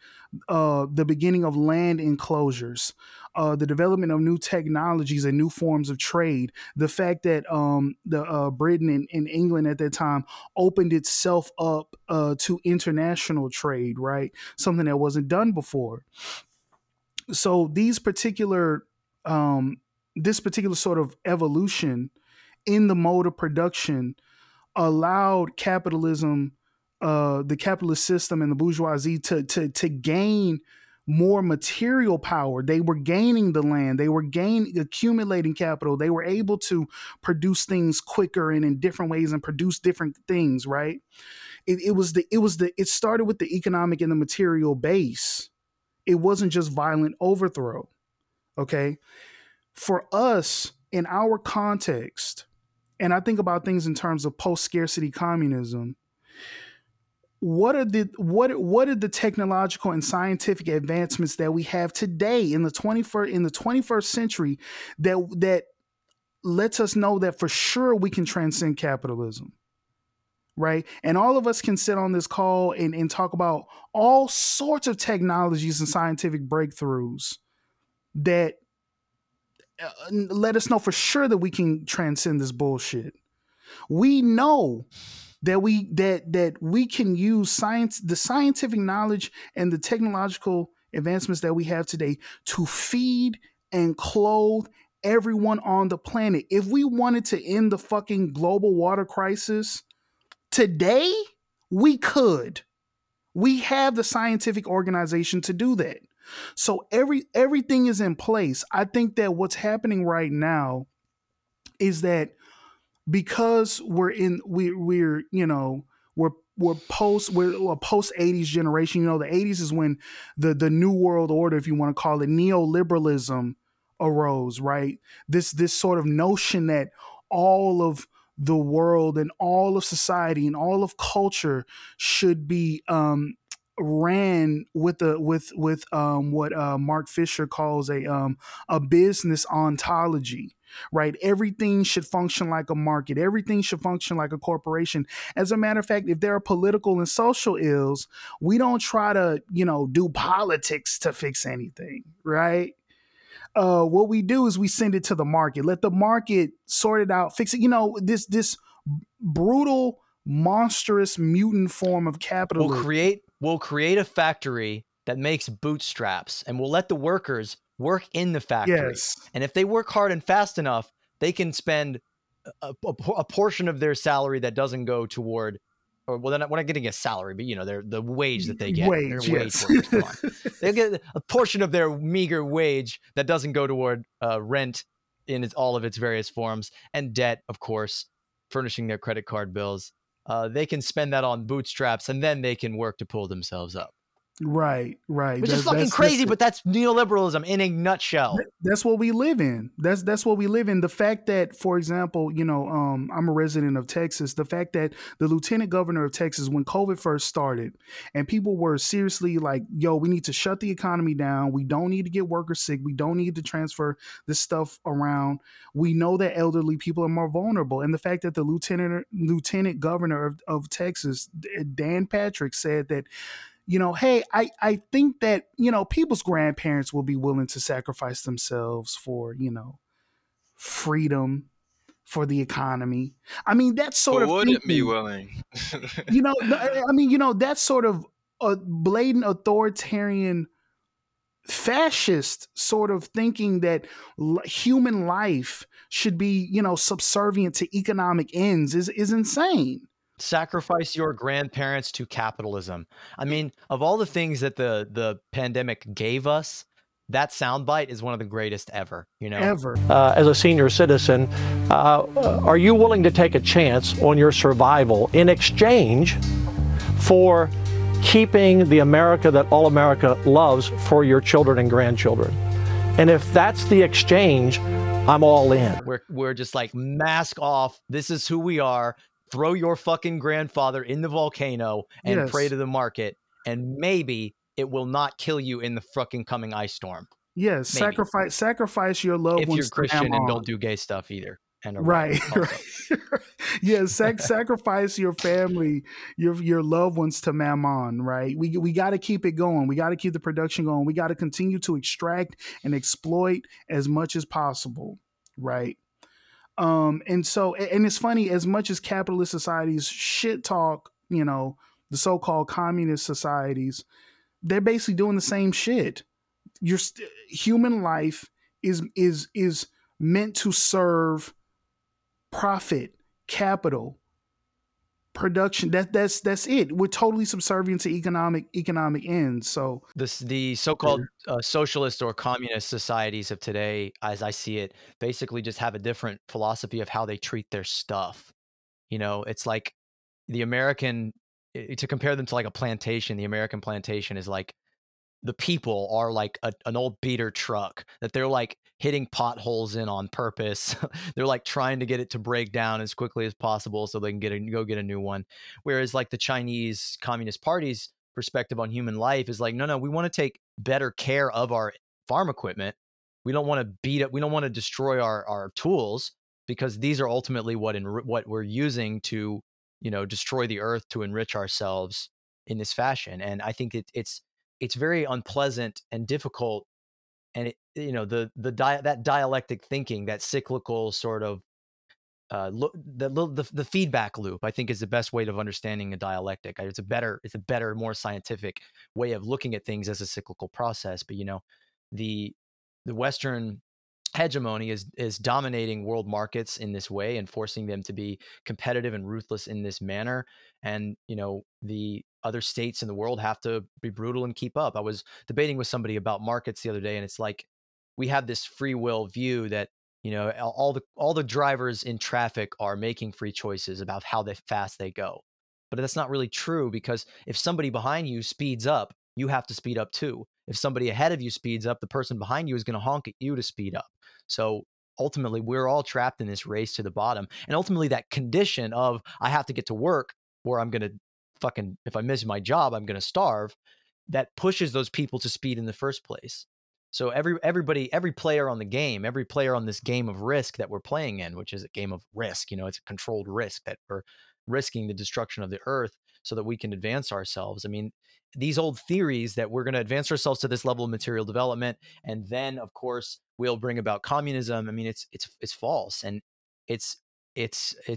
the beginning of land enclosures, the development of new technologies and new forms of trade, the fact that Britain and England at that time opened itself up to international trade, right? Something that wasn't done before. So this particular sort of evolution in the mode of production allowed capitalism, the capitalist system and the bourgeoisie to gain more material power. They were gaining the land. They were accumulating capital. They were able to produce things quicker and in different ways and produce different things, right? It started with the economic and the material base. It wasn't just violent overthrow. Okay. For us in our context, and I think about things in terms of post-scarcity communism, what are the technological and scientific advancements that we have today in the 21st century that lets us know that for sure we can transcend capitalism, right? And all of us can sit on this call and talk about all sorts of technologies and scientific breakthroughs that let us know for sure that we can transcend this bullshit. We know that we can use science, the scientific knowledge and the technological advancements that we have today to feed and clothe everyone on the planet. If we wanted to end the fucking global water crisis today, we could. We have the scientific organization to do that. So everything is in place. I think that what's happening right now is that because we're a post 80s generation. You know, the 80s is when the new world order, if you want to call it, neoliberalism arose, right? This sort of notion that all of the world and all of society and all of culture should be ran with what Mark Fisher calls a business ontology, right? Everything should function like a market. Everything should function like a corporation. As a matter of fact, if there are political and social ills, we don't try to, do politics to fix anything, right? What we do is we send it to the market. Let the market sort it out, fix it. This brutal, monstrous, mutant form of capitalism. We'll create a factory that makes bootstraps, and we'll let the workers work in the factory. Yes. And if they work hard and fast enough, they can spend a portion of their salary that doesn't go toward, or well, they're not getting a salary, but you know, the wage that they get, they get a portion of their meager wage that doesn't go toward rent in all of its various forms, and debt, of course, furnishing their credit card bills. They can spend that on bootstraps, and then they can work to pull themselves up. Right. Which is fucking crazy, but that's neoliberalism in a nutshell. That's what we live in. That's what we live in. The fact that, for example, you know, I'm a resident of Texas. The fact that the lieutenant governor of Texas, when COVID first started and people were seriously like, yo, we need to shut the economy down. We don't need to get workers sick. We don't need to transfer this stuff around. We know that elderly people are more vulnerable. And the fact that the lieutenant governor of Texas, Dan Patrick, said that, you know, hey, I think that, you know, people's grandparents will be willing to sacrifice themselves for, you know, freedom, for the economy. I mean, that's sort of wouldn't be willing. You know, I mean, you know, that's sort of a blatant authoritarian fascist sort of thinking that human life should be, you know, subservient to economic ends is insane. Sacrifice your grandparents to capitalism. I mean, of all the things that the pandemic gave us, that soundbite is one of the greatest ever, you know? Ever. As a senior citizen, are you willing to take a chance on your survival in exchange for keeping the America that all America loves for your children and grandchildren? And if that's the exchange, I'm all in. We're just like, mask off. This is who we are. Throw your fucking grandfather in the volcano and pray to the market, and maybe it will not kill you in the fucking coming ice storm. Yes, maybe. Sacrifice your loved ones. If you're Christian and don't do gay stuff either. And right. Yeah, sacrifice your family, your loved ones to Mammon, right? We got to keep it going. We got to keep the production going. We got to continue to extract and exploit as much as possible, right? And it's funny, as much as capitalist societies shit talk, you know, the so-called communist societies, they're basically doing the same shit. Human life is meant to serve profit, capital, production. That's it. We're totally subservient to economic ends. So the so-called socialist or communist societies of today, as I see it, basically just have a different philosophy of how they treat their stuff. You know, it's like the American, to compare them to like a plantation, the American plantation is like the people are like an old beater truck that they're like hitting potholes in on purpose. They're like trying to get it to break down as quickly as possible so they can go get a new one. Whereas like the Chinese Communist Party's perspective on human life is like, no, we want to take better care of our farm equipment. We don't want to beat up. We don't want to destroy our tools, because these are ultimately what we're using to, you know, destroy the earth to enrich ourselves in this fashion. And I think it's very unpleasant and difficult, and it, you know, that dialectic thinking, that cyclical sort of the feedback loop, I think, is the best way of understanding a dialectic. It's a better, more scientific way of looking at things as a cyclical process. But you know, the Western hegemony is dominating world markets in this way and forcing them to be competitive and ruthless in this manner. And you know, the other states in the world have to be brutal and keep up. I was debating with somebody about markets the other day, and it's like, we have this free will view that, you know, all the drivers in traffic are making free choices about how fast they go. But that's not really true, because if somebody behind you speeds up, you have to speed up too. If somebody ahead of you speeds up, the person behind you is going to honk at you to speed up. So ultimately, we're all trapped in this race to the bottom. And ultimately, that condition of, I have to get to work, or I'm going to fucking, if I miss my job, I'm going to starve, that pushes those people to speed in the first place. So every player on the game, every player on this game of risk that we're playing in, which is a game of risk, you know, it's a controlled risk that we're risking the destruction of the earth so that we can advance ourselves. I mean, these old theories that we're going to advance ourselves to this level of material development, and then of course we'll bring about communism. I mean, it's false, and it's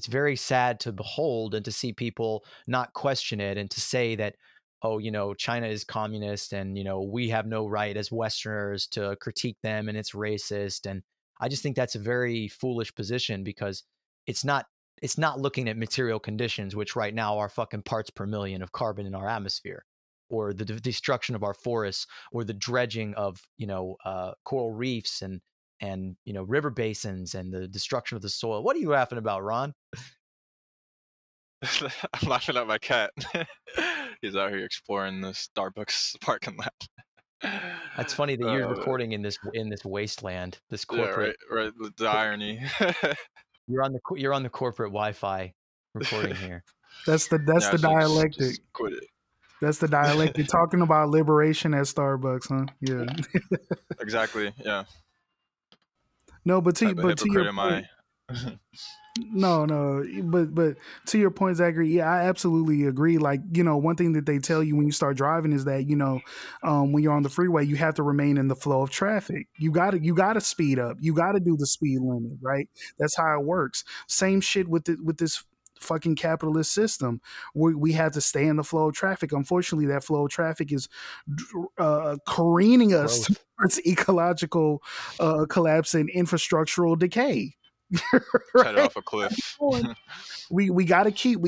very sad to behold and to see people not question it, and to say that, oh, you know, China is communist, and, you know, we have no right as Westerners to critique them, and it's racist. And I just think that's a very foolish position, because it's not looking at material conditions, which right now are fucking parts per million of carbon in our atmosphere, or the destruction of our forests, or the dredging of, coral reefs and river basins, and the destruction of the soil. What are you laughing about, Ron? I'm laughing at my cat. He's out here exploring the Starbucks parking lot. That's funny that you're recording in this wasteland, this corporate. Yeah, right, the irony. You're on the corporate Wi-Fi recording here. That's the dialectic. Just quit it. That's the dialectic. Talking about liberation at Starbucks, huh? Yeah. Exactly. Yeah. No, but to your point. No, but to your point, Zachary, yeah, I absolutely agree. Like, one thing that they tell you when you start driving is that, when you're on the freeway, you have to remain in the flow of traffic. You gotta speed up. You gotta do the speed limit, right? That's how it works. Same shit with this fucking capitalist system. We have to stay in the flow of traffic. Unfortunately, that flow of traffic is careening us towards ecological collapse and infrastructural decay. Right? Head off a cliff. we gotta keep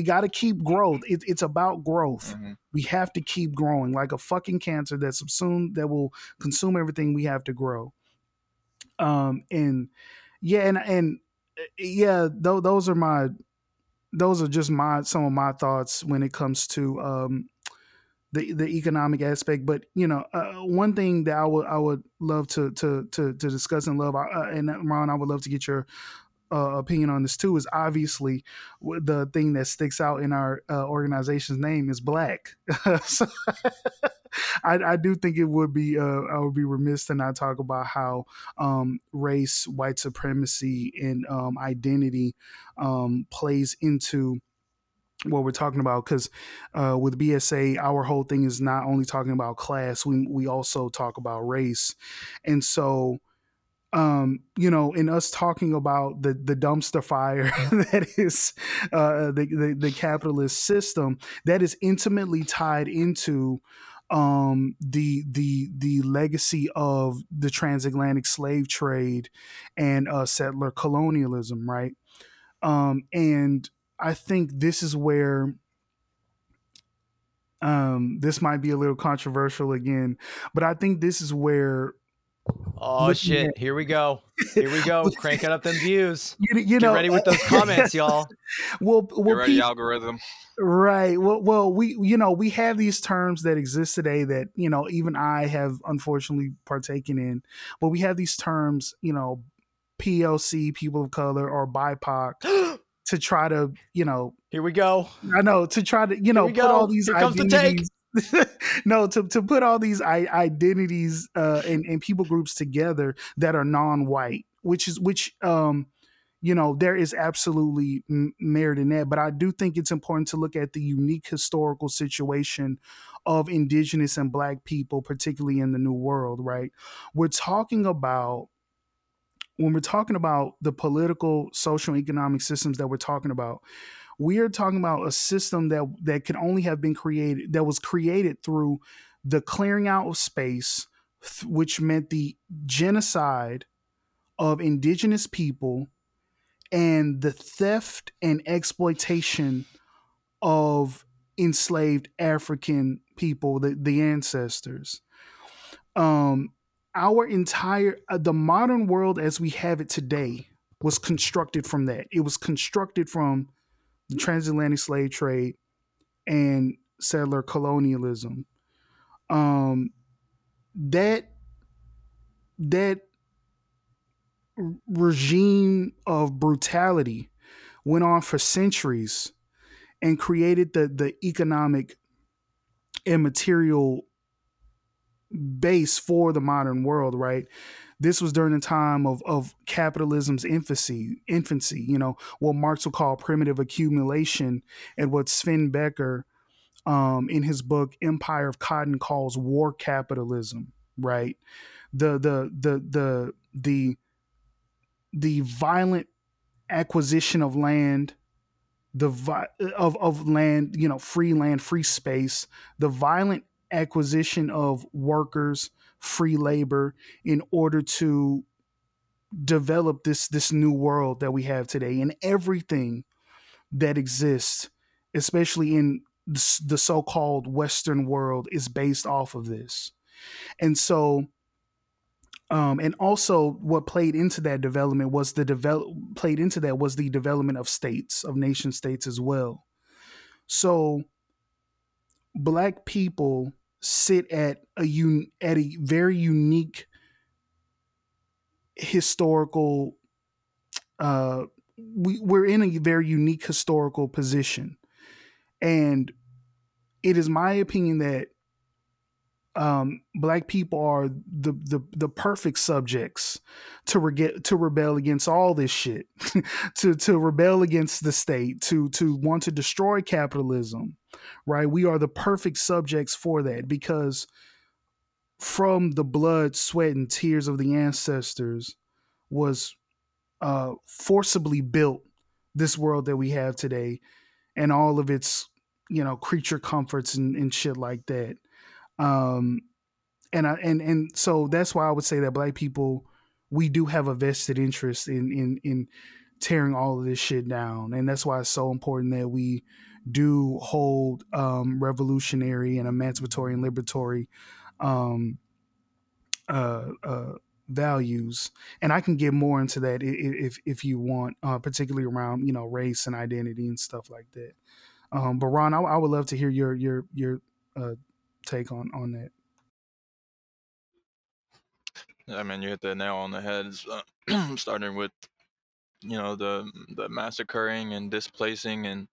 growth. It's about growth. Mm-hmm. We have to keep growing like a fucking cancer that will consume everything we have to grow. Those are just some of my thoughts when it comes to the economic aspect. But one thing that I would love to discuss and love, and Ron, I would love to get your opinion on this too, is obviously the thing that sticks out in our organization's name is Black. So I do think it would be I would be remiss to not talk about how race, white supremacy, and identity plays into what we're talking about, because with BSA, our whole thing is not only talking about class, we also talk about race. And so in us talking about the dumpster fire that is the capitalist system, that is intimately tied into the legacy of the transatlantic slave trade and settler colonialism, right? And I think this is where this might be a little controversial again, but I think this is where. Oh shit! Here we go! Cranking up them views. Get ready with those comments, y'all. Well, ready, algorithm. Right. Well, we have these terms that exist today that even I have unfortunately partaken in, but we have these terms, POC, people of color, or BIPOC, to try to Here we go. I know, to try to put all these. Here comes the take. No, to put all these identities and people groups together that are non-white, which there is absolutely merit in that. But I do think it's important to look at the unique historical situation of indigenous and Black people, particularly in the New World. Right, when we're talking about the political, social, and economic systems that we're talking about. We are talking about a system that could only have been created, that was created through the clearing out of space, which meant the genocide of indigenous people and the theft and exploitation of enslaved African people, the ancestors. Our entire the modern world as we have it today was constructed from that. It was constructed from the transatlantic slave trade and settler colonialism. That regime of brutality went on for centuries and created the economic and material base for the modern world, right? This was during the time of capitalism's infancy, what Marx would call primitive accumulation, and what Sven Becker, in his book Empire of Cotton, calls war capitalism, right? The violent acquisition of land, free land, free space, the violent acquisition of workers, free labor, in order to develop this new world that we have today, and everything that exists, especially in the so-called Western world, is based off of this. And so, and also what played into that was the development of states, of nation states as well. So Black people sit at a very unique historical, we're in a very unique historical position. And it is my opinion that Black people are the perfect subjects to rebel against all this shit, to rebel against the state, to want to destroy capitalism, right? We are the perfect subjects for that, because from the blood, sweat, and tears of the ancestors was forcibly built this world that we have today, and all of its, creature comforts and shit like that. And so that's why I would say that Black people, we do have a vested interest in tearing all of this shit down. And that's why it's so important that we do hold, revolutionary and emancipatory and liberatory, values. And I can get more into that if you want, particularly around, race and identity and stuff like that. But Ron, I would love to hear your take on that. I mean, you hit the nail on the head, starting with, the massacring and displacing and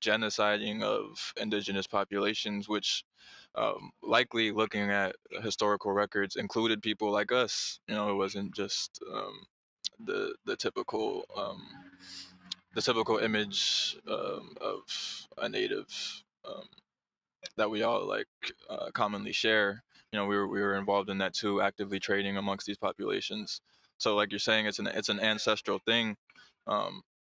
genociding of indigenous populations, which likely, looking at historical records, included people like us. It wasn't just the typical image of a native that we all commonly share. We were involved in that too, actively trading amongst these populations. So like you're saying, it's an ancestral thing.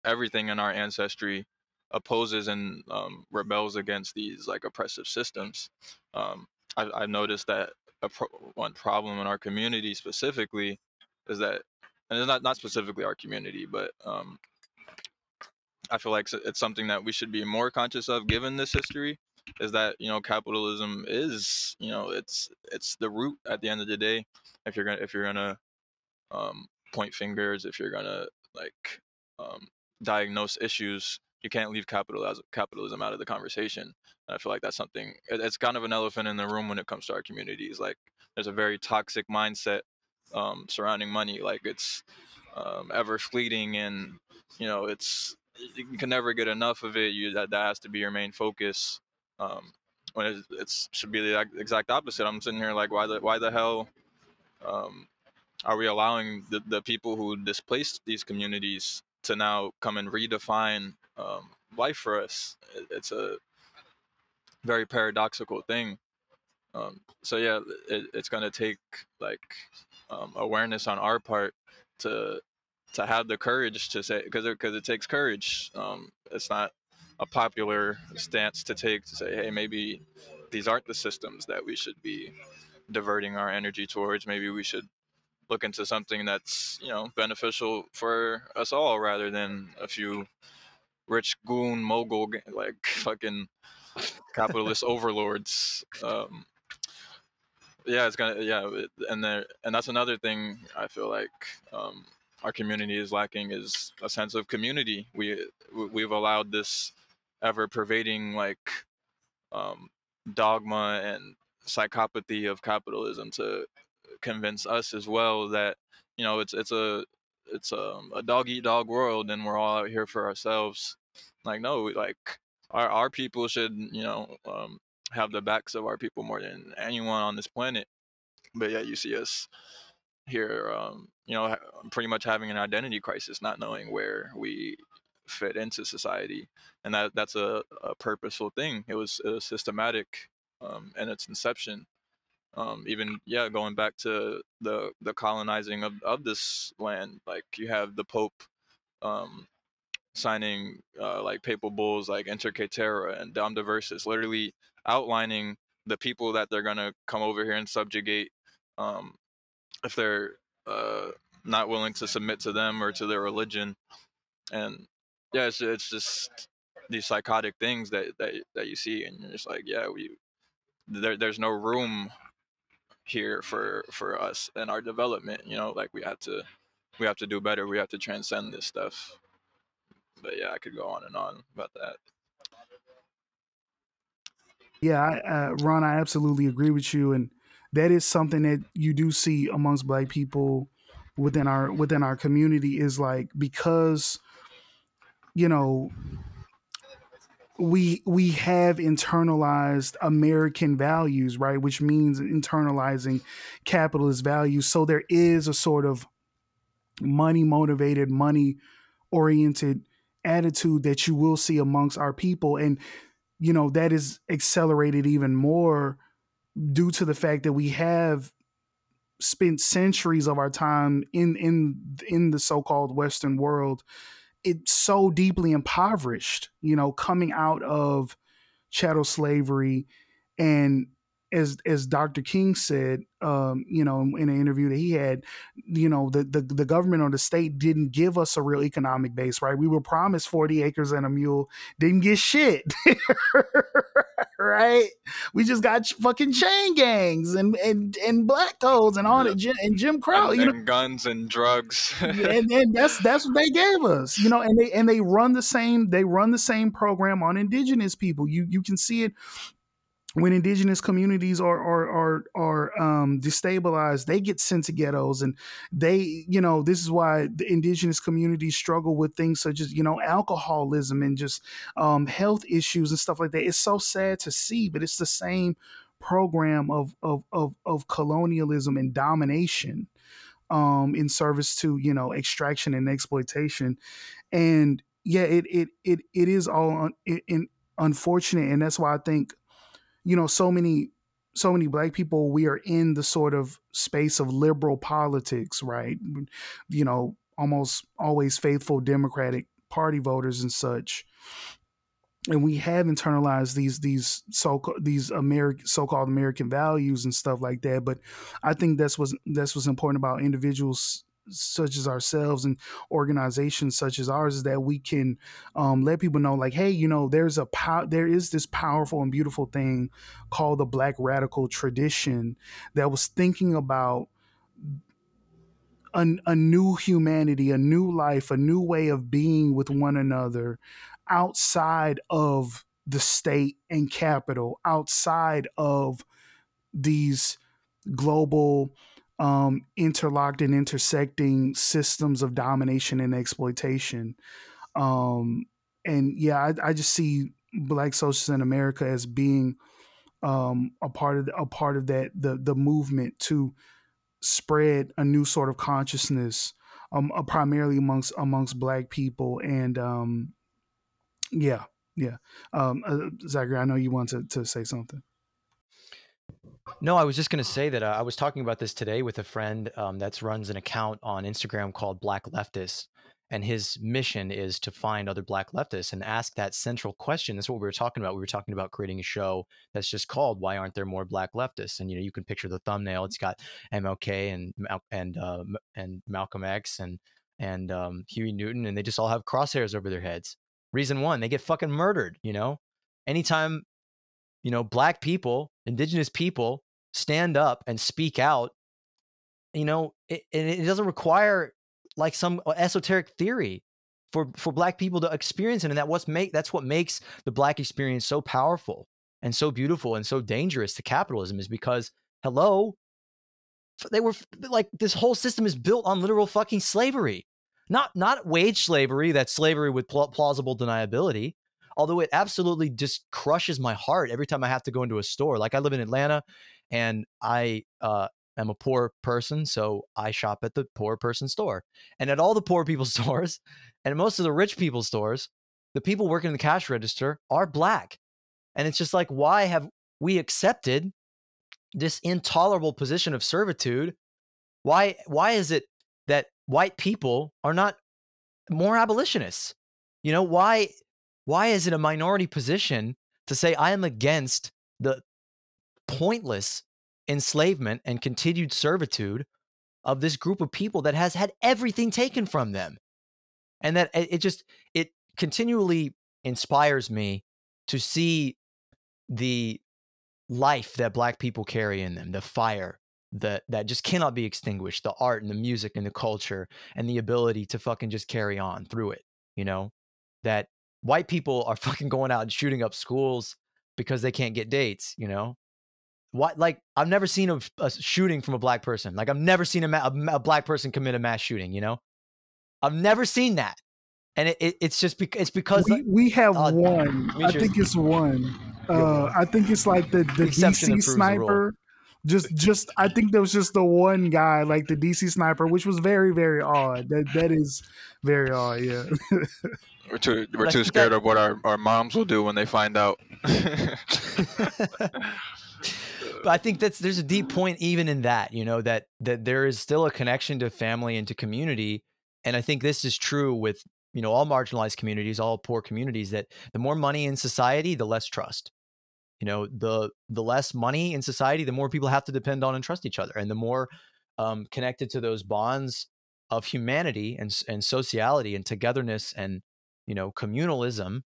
Everything in our ancestry opposes and rebels against these oppressive systems. I've noticed that one problem in our community specifically is that, and it's not specifically our community, but I feel like it's something that we should be more conscious of given this history, is that capitalism is it's the root at the end of the day. If you're gonna point fingers, if you're gonna diagnose issues, you can't leave capitalism out of the conversation. And I feel like that's something, it's kind of an elephant in the room when it comes to our communities. There's a very toxic mindset surrounding money. It's ever fleeting, and it's, you can never get enough of it. That has to be your main focus. When it should be the exact opposite. I'm sitting here why the hell are we allowing the people who displaced these communities to now come and redefine life for us? It's a very paradoxical thing. So yeah, it's going to take awareness on our part to have the courage to say, because it takes courage. It's not a popular stance to take, to say, hey, maybe these aren't the systems that we should be diverting our energy towards. Maybe we should look into something that's beneficial for us all, rather than a few rich goon mogul fucking capitalist overlords. And that's another thing I feel like our community is lacking, is a sense of community. We've allowed this ever-pervading dogma and psychopathy of capitalism to convince us as well that it's a dog-eat-dog world, and we're all out here for ourselves. Our people should have the backs of our people more than anyone on this planet. But yeah, you see us here, pretty much having an identity crisis, not knowing where we fit into society. And that's a purposeful thing. It was systematic in its inception. Going back to the colonizing of this land, you have the Pope signing papal bulls like Intercetera and Dom de Versus, literally outlining the people that they're going to come over here and subjugate if they're not willing to submit to them or to their religion. And yeah, it's just these psychotic things that you see, and you're just like, yeah, there's no room here for us and our development, you know, like we have to do better. We have to transcend this stuff. But yeah, I could go on and on about that. Yeah, Ron, I absolutely agree with you. And that is something that you do see amongst Black people within our community, is like, because, you know, we have internalized American values, right? Which means internalizing capitalist values. So there is a sort of money motivated, money oriented attitude that you will see amongst our people. And, you know, that is accelerated even more due to the fact that we have spent centuries of our time in the so-called Western world. It's so deeply impoverished, you know, coming out of chattel slavery. And as Dr. King said, you know, in an interview that he had, you know, the government or the state didn't give us a real economic base, right? We were promised 40 acres and a mule, didn't get shit, right? We just got fucking chain gangs and black codes and all that, and Jim Crow, and, you know, and guns and drugs, and that's what they gave us, you know. And they run the same program on indigenous people. You can see it. When indigenous communities are destabilized, they get sent to ghettos, and they, you know, this is why the indigenous communities struggle with things such as, you know, alcoholism and just health issues and stuff like that. It's so sad to see, but it's the same program of colonialism and domination in service to, you know, extraction and exploitation. And yeah, it is all unfortunate, and that's why I think, you know, so many black people, we are in the sort of space of liberal politics, right? You know, almost always faithful Democratic Party voters and such. And we have internalized these so-called American values and stuff like that. But I think that's what's important about individuals such as ourselves and organizations such as ours, is that we can let people know, like, hey, you know, there is this powerful and beautiful thing called the Black radical tradition that was thinking about a new humanity, a new life, a new way of being with one another outside of the state and capital, outside of these global interlocked and intersecting systems of domination and exploitation. And yeah, I just see Black Socialists in America as being a part of that, the movement to spread a new sort of consciousness, primarily amongst Black people. And Zachary, I know you want to say something. No, I was just going to say that I was talking about this today with a friend that runs an account on Instagram called Black Leftist, and his mission is to find other Black leftists and ask that central question. That's what we were talking about. We were talking about creating a show that's just called "Why Aren't There More Black Leftists?" And you know, you can picture the thumbnail. It's got MLK and Malcolm X and Huey Newton, and they just all have crosshairs over their heads. Reason one, they get fucking murdered. You know, anytime, you know, Black people, indigenous people stand up and speak out, you know, it doesn't require like some esoteric theory for Black people to experience it. And that's what makes the Black experience so powerful and so beautiful and so dangerous to capitalism, is because, hello, they were like, this whole system is built on literal fucking slavery, not wage slavery. That's slavery with plausible deniability. Although it absolutely just crushes my heart every time I have to go into a store. Like, I live in Atlanta, and I am a poor person, so I shop at the poor person store. And at all the poor people's stores and most of the rich people's stores, the people working in the cash register are Black. And it's just like, why have we accepted this intolerable position of servitude? Why is it that white people are not more abolitionists? You know, why is it a minority position to say I am against the pointless enslavement and continued servitude of this group of people that has had everything taken from them. And that it continually inspires me to see the life that Black people carry in them, the fire that just cannot be extinguished, the art and the music and the culture and the ability to fucking just carry on through it, you know? That white people are fucking going out and shooting up schools because they can't get dates, you know? What, like, I've never seen a shooting from a Black person. Like, I've never seen a Black person commit a mass shooting, you know? I've never seen that. And it's because... We have one. I think it's one. I think it's like the DC sniper. Just I think there was just the one guy, like the DC sniper, which was very, very odd. That is very odd, yeah. We're too scared of what our moms will do when they find out. But I think there's a deep point even in that, you know, that there is still a connection to family and to community. And I think this is true with, you know, all marginalized communities, all poor communities, that the more money in society, the less trust. You know, the less money in society, the more people have to depend on and trust each other. And the more connected to those bonds of humanity and sociality and togetherness and, you know, communalism,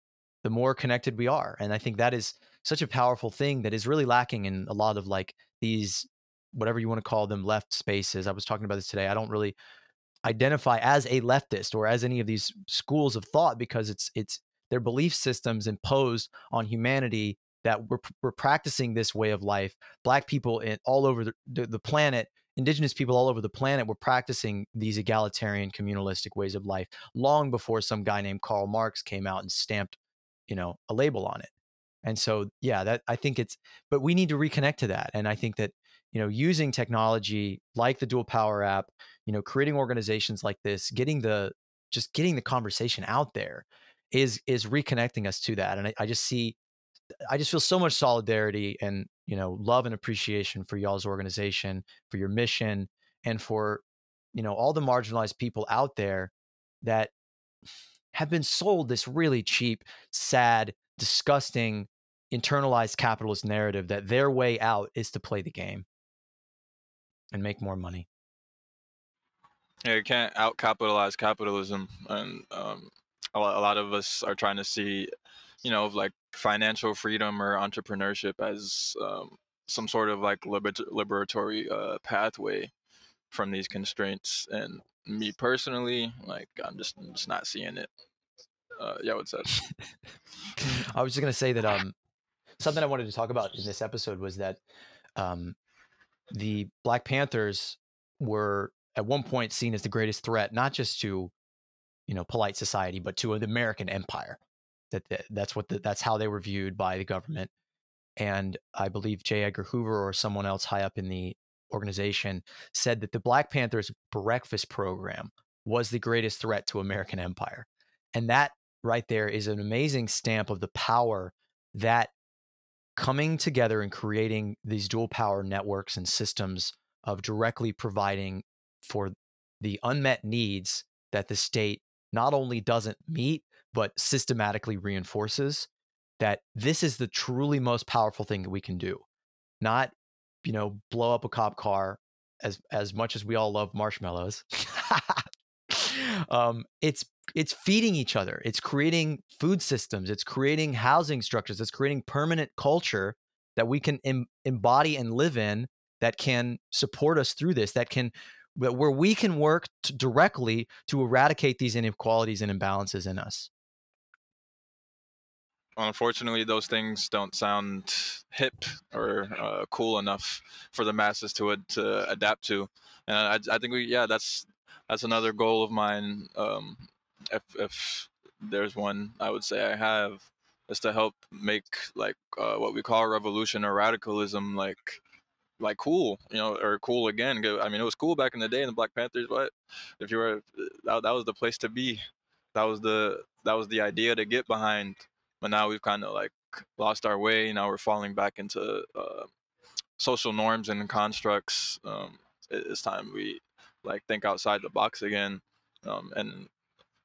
the more connected we are. And I think that is such a powerful thing that is really lacking in a lot of, like, these, whatever you want to call them, left spaces. I was talking about this today. I don't really identify as a leftist or as any of these schools of thought, because it's their belief systems imposed on humanity that we're practicing this way of life. Black people all over the planet, indigenous people all over the planet were practicing these egalitarian communalistic ways of life long before some guy named Karl Marx came out and stamped, you know, a label on it. And so, yeah, that I think but we need to reconnect to that. And I think that, you know, using technology like the Dual Power app, you know, creating organizations like this, getting the conversation out there is reconnecting us to that. And I just feel so much solidarity and, you know, love and appreciation for y'all's organization, for your mission, and for, you know, all the marginalized people out there that have been sold this really cheap, sad, disgusting, internalized capitalist narrative that their way out is to play the game and make more money. Yeah, you can't out-capitalize capitalism, and a lot of us are trying to see, you know, like financial freedom or entrepreneurship as some sort of like liberatory pathway from these constraints. And me personally, like, I'm just not seeing it. Yeah, what's that? I was just gonna say that something I wanted to talk about in this episode was that the Black Panthers were at one point seen as the greatest threat, not just to, you know, polite society, but to the American empire. That's how they were viewed by the government. And I believe J. Edgar Hoover or someone else high up in the organization said that the Black Panthers breakfast program was the greatest threat to American empire. And that right there is an amazing stamp of the power that coming together and creating these dual power networks and systems of directly providing for the unmet needs that the state not only doesn't meet, but systematically reinforces. That this is the truly most powerful thing that we can do. Not, you know, blow up a cop car, as much as we all love marshmallows. It's feeding each other. It's creating food systems. It's creating housing structures. It's creating permanent culture that we can embody and live in, that can support us through this, where we can work directly to eradicate these inequalities and imbalances in us. Unfortunately, those things don't sound hip or cool enough for the masses to adapt to. And I think that's another goal of mine. If there's one, I would say I have, is to help make like what we call revolution or radicalism like cool, you know, or cool again. I mean, it was cool back in the day in the Black Panthers, but if you were, that was the place to be. That was the idea to get behind. But now we've kind of like lost our way. Now we're falling back into social norms and constructs. It's time we like think outside the box again, and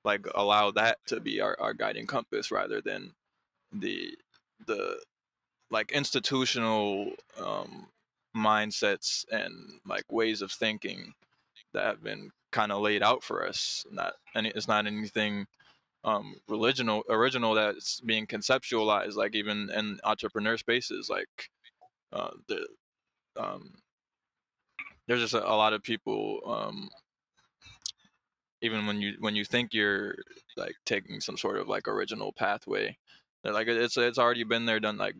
like allow that to be our guiding compass rather than the like institutional mindsets and like ways of thinking that have been kind of laid out for us. It's not anything original that's being conceptualized, like even in entrepreneur spaces. Like there's just a lot of people. Even when you think you're like taking some sort of like original pathway, like it's already been there, done. Like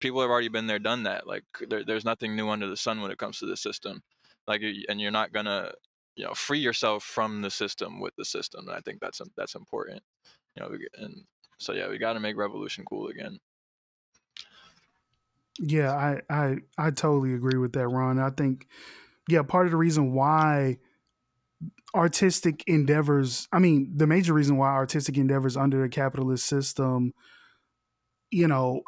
people have already been there, done that. Like there's nothing new under the sun when it comes to the system. Like, and you're not gonna, you know, free yourself from the system with the system. And I think that's important, you know. And so yeah, we got to make revolution cool again. Yeah, I totally agree with that, Ron. I think part of the reason why artistic endeavors, I mean, the major reason why artistic endeavors under the capitalist system, you know,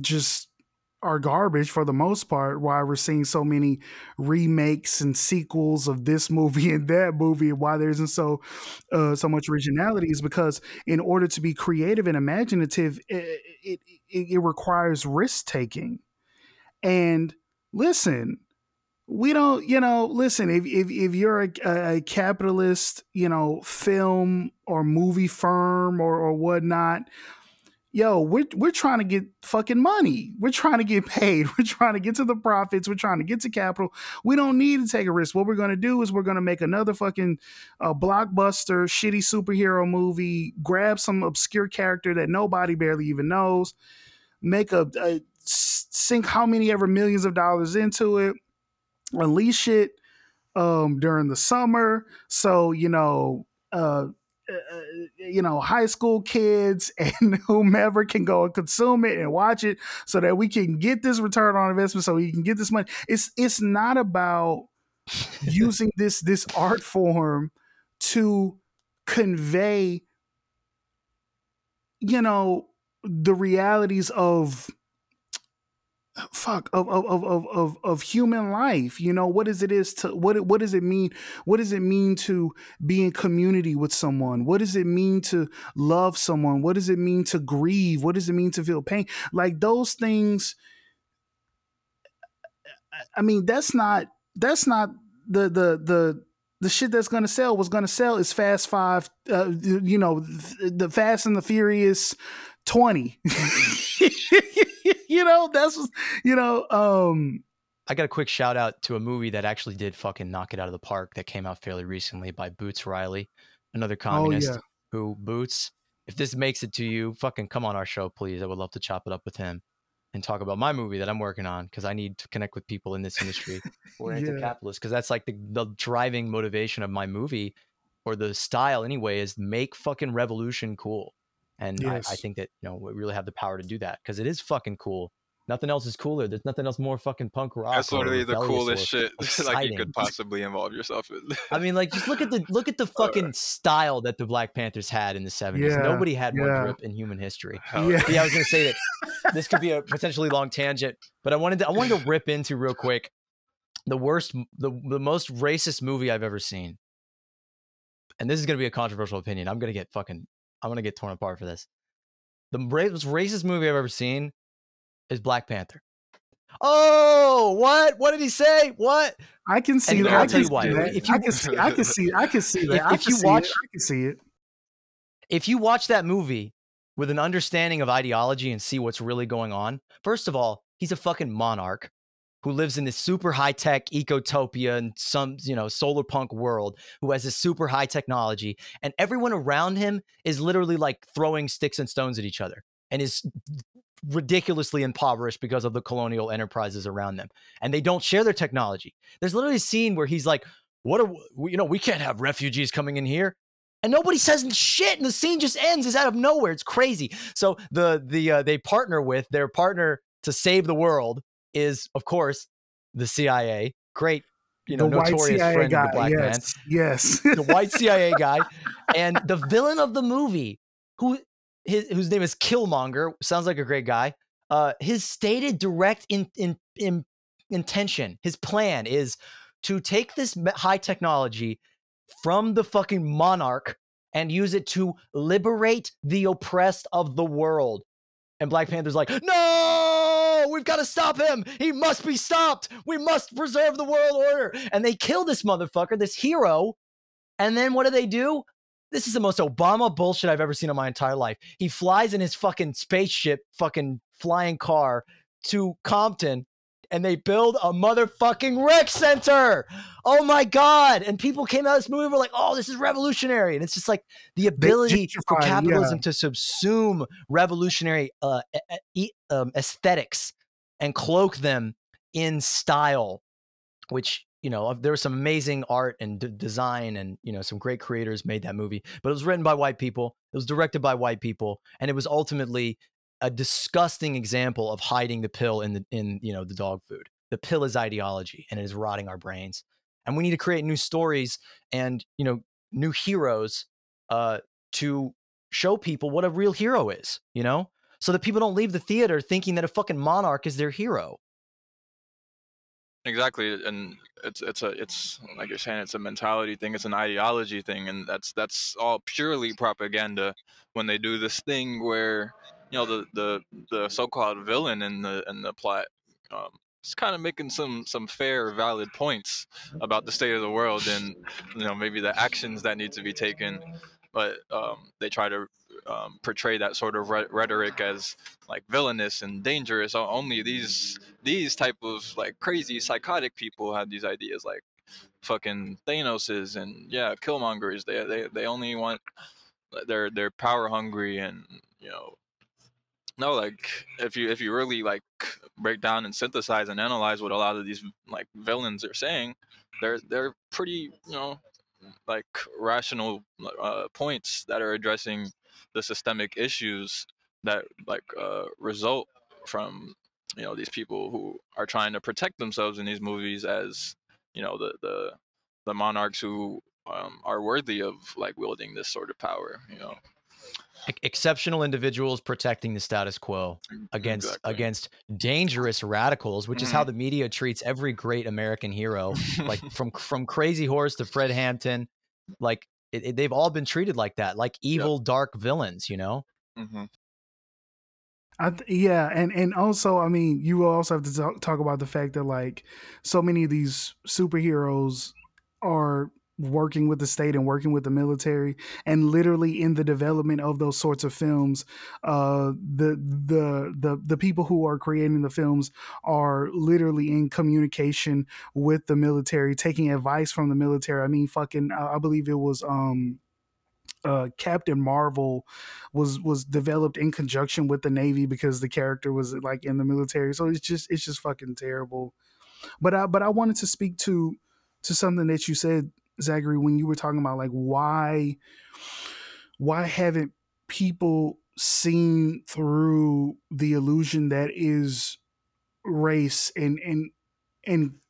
just are garbage for the most part, why we're seeing so many remakes and sequels of this movie and that movie, and why there isn't so much originality, is because in order to be creative and imaginative, it requires risk taking. And listen, we don't, you know, listen, if you're a capitalist, you know, film or movie firm or whatnot, yo, we're trying to get fucking money. We're trying to get paid. We're trying to get to the profits. We're trying to get to capital. We don't need to take a risk. What we're going to do is we're going to make another fucking blockbuster, shitty superhero movie, grab some obscure character that nobody barely even knows, make a sink how many ever millions of dollars into it, unleash it during the summer, so you know, high school kids and whomever can go and consume it and watch it, so that we can get this return on investment, so we can get this money. It's not about using this art form to convey, you know, the realities of of human life. You know, what does it mean to be in community with someone? What does it mean to love someone? What does it mean to grieve? What does it mean to feel pain? Like those things, I mean, that's not the shit that's going to sell. What's going to sell is Fast Five, you know, the Fast and the Furious 20. You know, that's what, you know. I got a quick shout out to a movie that actually did fucking knock it out of the park that came out fairly recently by Boots Riley, another communist. Oh, yeah. Who, Boots, if this makes it to you, fucking come on our show, please. I would love to chop it up with him and talk about my movie that I'm working on, because I need to connect with people in this industry who are anti-capitalist, because that's like the driving motivation of my movie, or the style anyway, is make fucking revolution cool. And yes. I think that, you know, we really have the power to do that, because it is fucking cool. Nothing else is cooler. There's nothing else more fucking punk rock. That's literally the coolest shit like you could possibly involve yourself in. I mean, like, just look at the fucking style that the Black Panthers had in the 70s. Yeah, nobody had one grip in human history. Yeah. Yeah, I was gonna say that this could be a potentially long tangent, but I wanted to rip into real quick the most racist movie I've ever seen. And this is gonna be a controversial opinion. I'm going to get torn apart for this. The most racist movie I've ever seen is Black Panther. Oh, what? What did he say? What? I can see that. I'll tell you why. I can see that. I can see it. If you watch that movie with an understanding of ideology and see what's really going on, first of all, he's a fucking monarch who lives in this super high-tech ecotopia and some, you know, solar punk world, who has this super high technology, and everyone around him is literally like throwing sticks and stones at each other and is ridiculously impoverished because of the colonial enterprises around them. And they don't share their technology. There's literally a scene where he's like, we can't have refugees coming in here. And nobody says shit, and the scene just ends. It's out of nowhere. It's crazy. So they partner with their partner to save the world, is of course the CIA, great, you know, notorious friend of the black man. Yes, the white CIA guy, and the villain of the movie, whose name is Killmonger, sounds like a great guy. His stated direct intention, his plan, is to take this high technology from the fucking monarch and use it to liberate the oppressed of the world. And Black Panther's like, no. no, we've got to stop him. He must be stopped. We must preserve the world order. And they kill this motherfucker, this hero. And then what do? This is the most Obama bullshit I've ever seen in my entire life. He flies in his fucking spaceship, fucking flying car to Compton, and they build a motherfucking rec center. Oh my God. And people came out of this movie and were like, oh, this is revolutionary. And it's just like the ability for capitalism to subsume revolutionary aesthetics and cloak them in style, which, you know, there was some amazing art and design and, you know, some great creators made that movie, but it was written by white people. It was directed by white people. And it was ultimately a disgusting example of hiding the pill in the dog food. The pill is ideology, and it is rotting our brains. And we need to create new stories and, you know, new heroes to show people what a real hero is, you know, so that people don't leave the theater thinking that a fucking monarch is their hero. Exactly. And it's like you're saying, it's a mentality thing. It's an ideology thing. And that's all purely propaganda when they do this thing where, you know, the so-called villain in the plot is kind of making some fair, valid points about the state of the world and, you know, maybe the actions that need to be taken. But they try to portray that sort of rhetoric as like villainous and dangerous. Only these type of like crazy, psychotic people have these ideas, like fucking Thanos's and Killmongers. They only want, they're power hungry and, you know. No, like if you really like break down and synthesize and analyze what a lot of these like villains are saying, they're pretty, you know, like rational points that are addressing the systemic issues that like result from, you know, these people who are trying to protect themselves in these movies as, you know, the monarchs who are worthy of like wielding this sort of power, you know. Exceptional individuals protecting the status quo against against dangerous radicals, which is how the media treats every great American hero, like from Crazy Horse to Fred Hampton. Like they've all been treated like that, like evil, dark villains, you know? Mm-hmm. And also, I mean, you also have to talk about the fact that like so many of these superheroes are working with the state and working with the military, and literally in the development of those sorts of films, the people who are creating the films are literally in communication with the military, taking advice from the military. I mean, fucking, I believe it was Captain Marvel was developed in conjunction with the Navy because the character was like in the military. So it's just fucking terrible. But I wanted to speak to something that you said, Zachary, when you were talking about like why haven't people seen through the illusion that is race and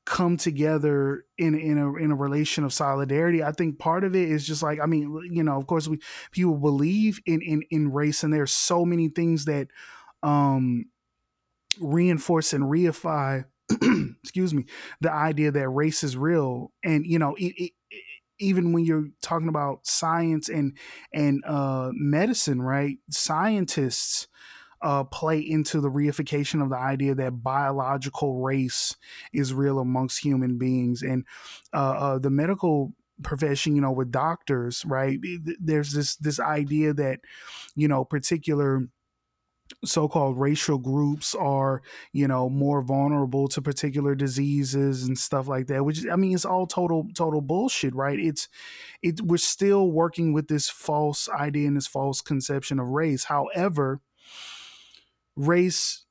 come together in a relation of solidarity. I think part of it is just like, I mean, you know, of course people believe in race, and there's so many things that reinforce and reify excuse me, the idea that race is real. And, you know, even when you're talking about science and medicine, right? Scientists play into the reification of the idea that biological race is real amongst human beings. And the medical profession, you know, with doctors, right? There's this idea that, you know, particular so-called racial groups are, you know, more vulnerable to particular diseases and stuff like that, which, I mean, it's all total bullshit, right? We're still working with this false idea and this false conception of race. However, race,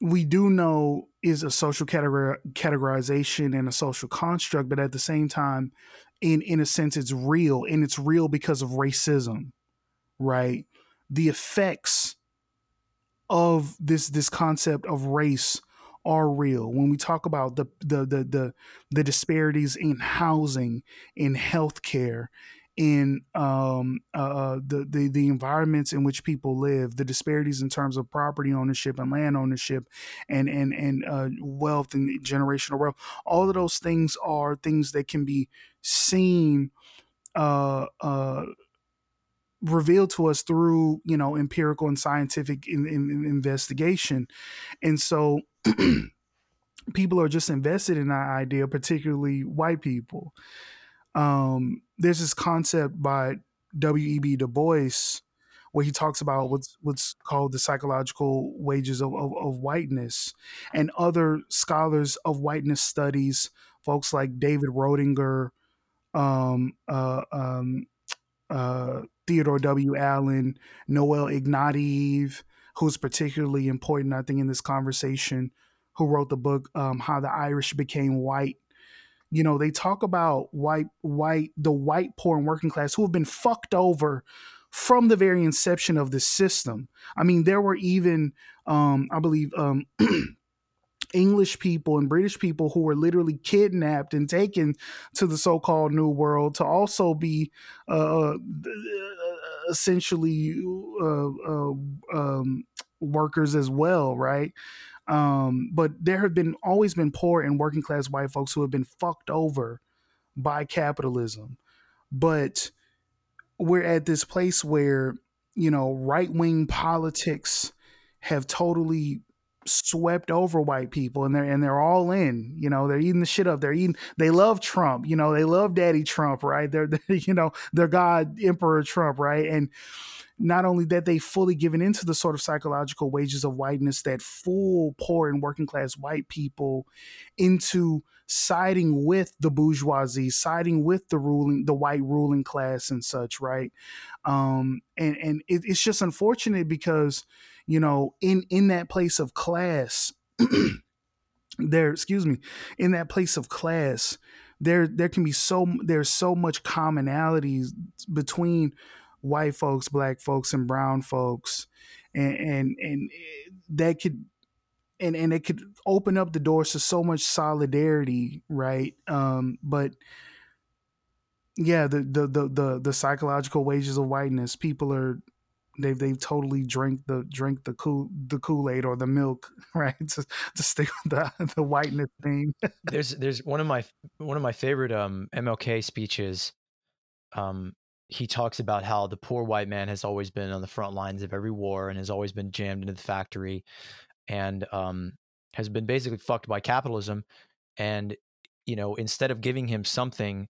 we do know, is a social categorization and a social construct, but at the same time, in a sense, it's real, and it's real because of racism, right? The effects of this concept of race are real. When we talk about the disparities in housing, in healthcare, in the environments in which people live, the disparities in terms of property ownership and land ownership, and wealth and generational wealth, all of those things are things that can be seen revealed to us through, you know, empirical and scientific investigation. And so people are just invested in that idea, particularly white people. There's this concept by W.E.B. Du Bois where he talks about what's called the psychological wages of whiteness, and other scholars of whiteness studies, folks like David Rodinger, Theodore W. Allen, Noel Ignatieff, who's particularly important, I think, in this conversation, who wrote the book, How the Irish Became White. You know, they talk about the white poor and working class who have been fucked over from the very inception of the system. I mean, there were even, I believe, English people and British people who were literally kidnapped and taken to the so-called New World to also be essentially workers as well, right? But there have been always been poor and working class white folks who have been fucked over by capitalism. But we're at this place where, you know, right-wing politics have totally swept over white people, and they're all in, you know, they're eating the shit up. They love Trump, you know, they love Daddy Trump, right? They're you know, they're God Emperor Trump, right? And not only that, they fully given into the sort of psychological wages of whiteness that fool poor and working class white people into siding with the bourgeoisie, siding with the white ruling class and such, right? And it's just unfortunate because, you know, in that place of class, in that place of class, there's so much commonalities between white folks, black folks, and brown folks, and it could open up the doors to so much solidarity, right? But yeah, the psychological wages of whiteness, people are they've totally drank the Kool-Aid or the milk, right? To stick with the whiteness thing. There's one of my favorite MLK speeches. He talks about how the poor white man has always been on the front lines of every war and has always been jammed into the factory and has been basically fucked by capitalism. And, you know, instead of giving him something,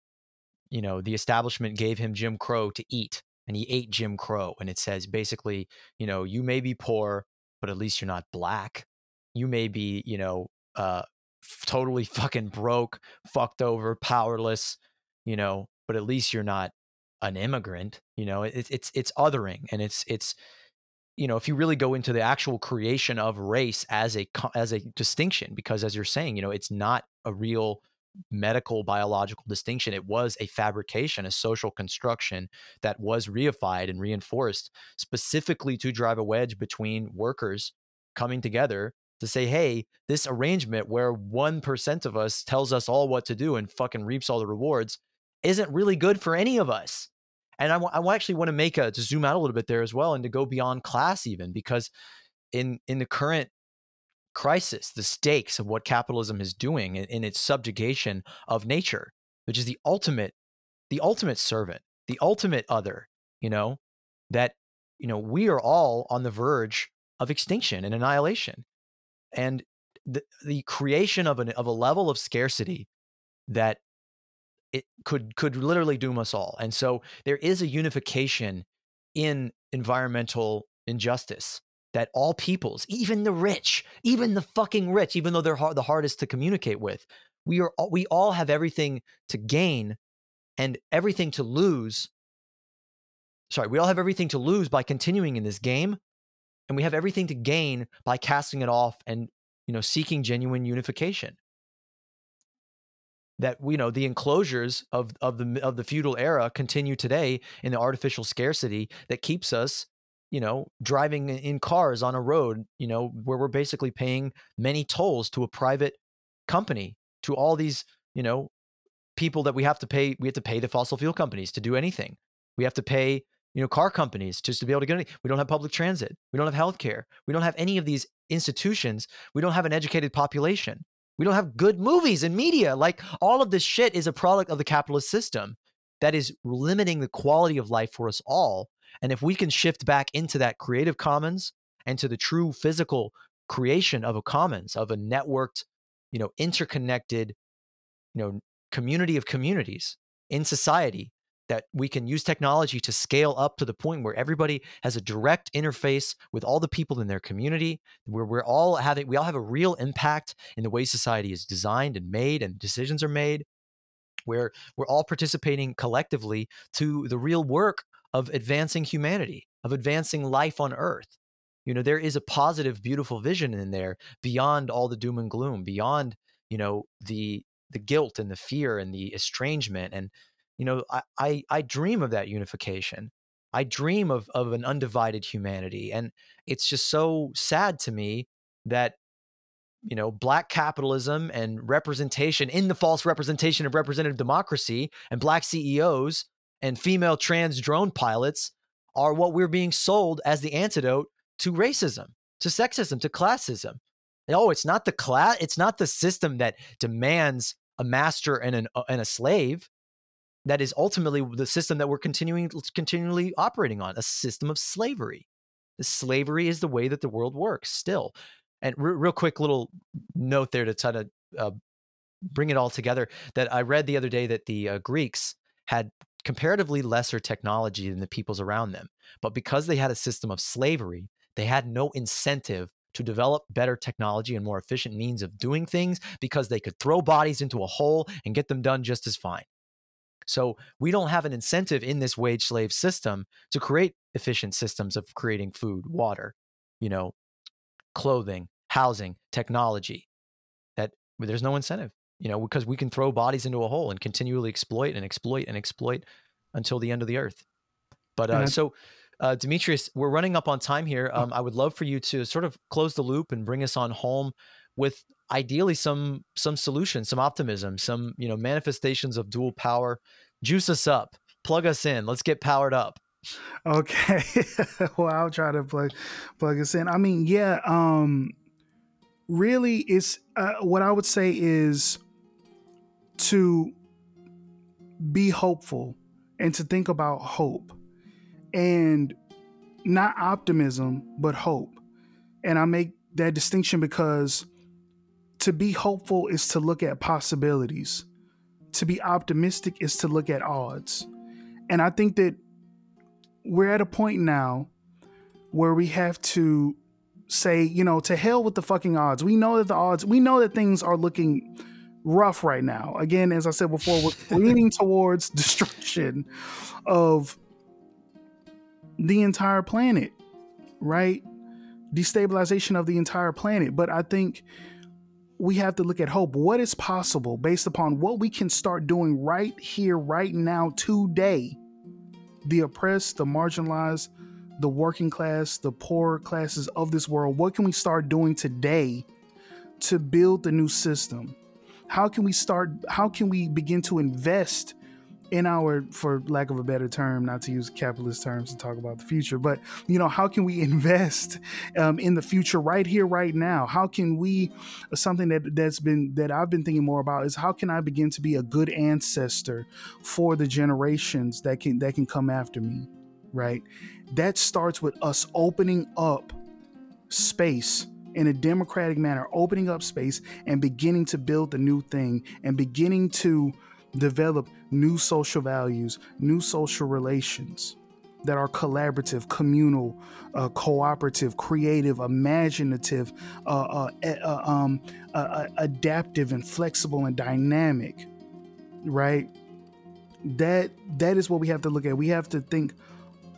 you know, the establishment gave him Jim Crow to eat, and he ate Jim Crow. And it says basically, you know, you may be poor, but at least you're not black. You may be, you know, totally fucking broke, fucked over, powerless, you know, but at least you're not an immigrant. You know, it's othering, and it's you know, if you really go into the actual creation of race as a distinction, because as you're saying, you know, it's not a real medical biological distinction. It was a fabrication, a social construction that was reified and reinforced specifically to drive a wedge between workers coming together to say, hey, this arrangement where 1% of us tells us all what to do and fucking reaps all the rewards isn't really good for any of us. And I actually want to to zoom out a little bit there as well, and to go beyond class even, because in the current crisis, the stakes of what capitalism is doing in its subjugation of nature, which is the ultimate servant, the ultimate other, you know, that, you know, we are all on the verge of extinction and annihilation. And the creation of a level of scarcity that it could literally doom us all. And so there is a unification in environmental injustice that all peoples, even the rich, even the fucking rich, even though they're the hardest to communicate with, we all have everything to gain and everything to lose. Sorry, we all have everything to lose by continuing in this game, and we have everything to gain by casting it off and, you know, seeking genuine unification. That, you know, the enclosures of the feudal era continue today in the artificial scarcity that keeps us, you know, driving in cars on a road, you know, where we're basically paying many tolls to a private company, to all these, you know, people that we have to pay. We have to pay the fossil fuel companies to do anything. We have to pay, you know, car companies just to be able to get anything. We don't have public transit. We don't have healthcare. We don't have any of these institutions. We don't have an educated population. We don't have good movies and media. Like, all of this shit is a product of the capitalist system that is limiting the quality of life for us all And if we can shift back into that creative commons and to the true physical creation of a commons, of a networked, interconnected, community of communities in society, that we can use technology to scale up to the point where everybody has a direct interface with all the people in their community, where we all have a real impact in the way society is designed and made and decisions are made, where we're all participating collectively to the real work of advancing humanity, of advancing life on Earth. There is a positive, beautiful vision in there beyond all the doom and gloom, beyond, the guilt and the fear and the estrangement. And, I dream of that unification. I dream of an undivided humanity. And it's just so sad to me that, black capitalism and representation in the false representation of representative democracy and black CEOs and female trans drone pilots are what we're being sold as the antidote to racism, to sexism, to classism. No, it's not the class. It's not the system that demands a master and a slave. That is ultimately the system that we're continually operating on, a system of slavery. Slavery is the way that the world works still. And real quick little note there to try to bring it all together, that I read the other day that the Greeks had comparatively lesser technology than the peoples around them. But because they had a system of slavery, they had no incentive to develop better technology and more efficient means of doing things, because they could throw bodies into a hole and get them done just as fine. So we don't have an incentive in this wage slave system to create efficient systems of creating food, water, clothing, housing, technology. That there's no incentive, because we can throw bodies into a hole and continually exploit until the end of the earth. But Demetrius, we're running up on time here. I would love for you to sort of close the loop and bring us on home with ideally some solutions, some optimism, some manifestations of dual power. Juice us up, plug us in. Let's get powered up. Okay. Well, I'll try to plug us in. I mean, yeah. Really, it's what I would say is to be hopeful and to think about hope. And not optimism, but hope. And I make that distinction because to be hopeful is to look at possibilities. To be optimistic is to look at odds. And I think that we're at a point now where we have to say, to hell with the fucking odds. We know that things are looking rough right now. Again, as I said before, we're leaning towards destruction of the entire planet, right? Destabilization of the entire planet. But I think we have to look at hope. What is possible based upon what we can start doing right here, right now, today? The oppressed, the marginalized, the working class, the poorer classes of this world. What can we start doing today to build the new system? How can we begin to invest in our, for lack of a better term, not to use capitalist terms to talk about the future, but how can we invest in the future right here, right now? How can we, something that I've been thinking more about is how can I begin to be a good ancestor for the generations that can come after me, right? That starts with us opening up space in a democratic manner, opening up space and beginning to build the new thing and beginning to develop new social values, new social relations that are collaborative, communal, cooperative, creative, imaginative, adaptive and flexible and dynamic, right? That is what we have to look at. We have to think,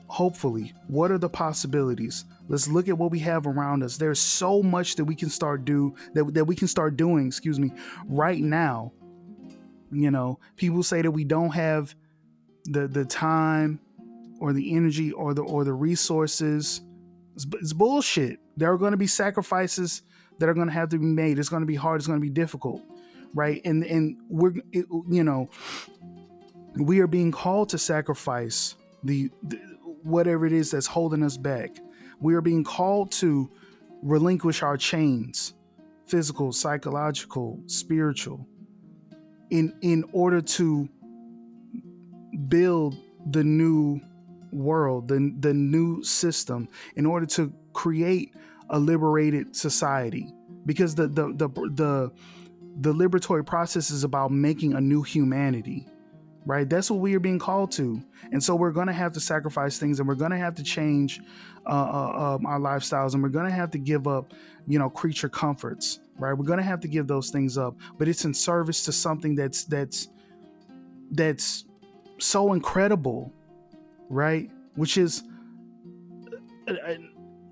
hopefully, what are the possibilities? Let's look at what we have around us. There's so much that we can start doing, right now. People say that we don't have the time or the energy or the resources. It's bullshit. There are going to be sacrifices that are going to have to be made. It's going to be hard. It's going to be difficult, right? And we are being called to sacrifice the whatever it is that's holding us back. We are being called to relinquish our chains, physical, psychological, spiritual, in order to build the new world, the new system, in order to create a liberated society, because the liberatory process is about making a new humanity, right? That's what we are being called to. And so we're going to have to sacrifice things, and we're going to have to change our lifestyles, and we're going to have to give up, creature comforts, right? We're going to have to give those things up, but it's in service to something that's so incredible, right? Which is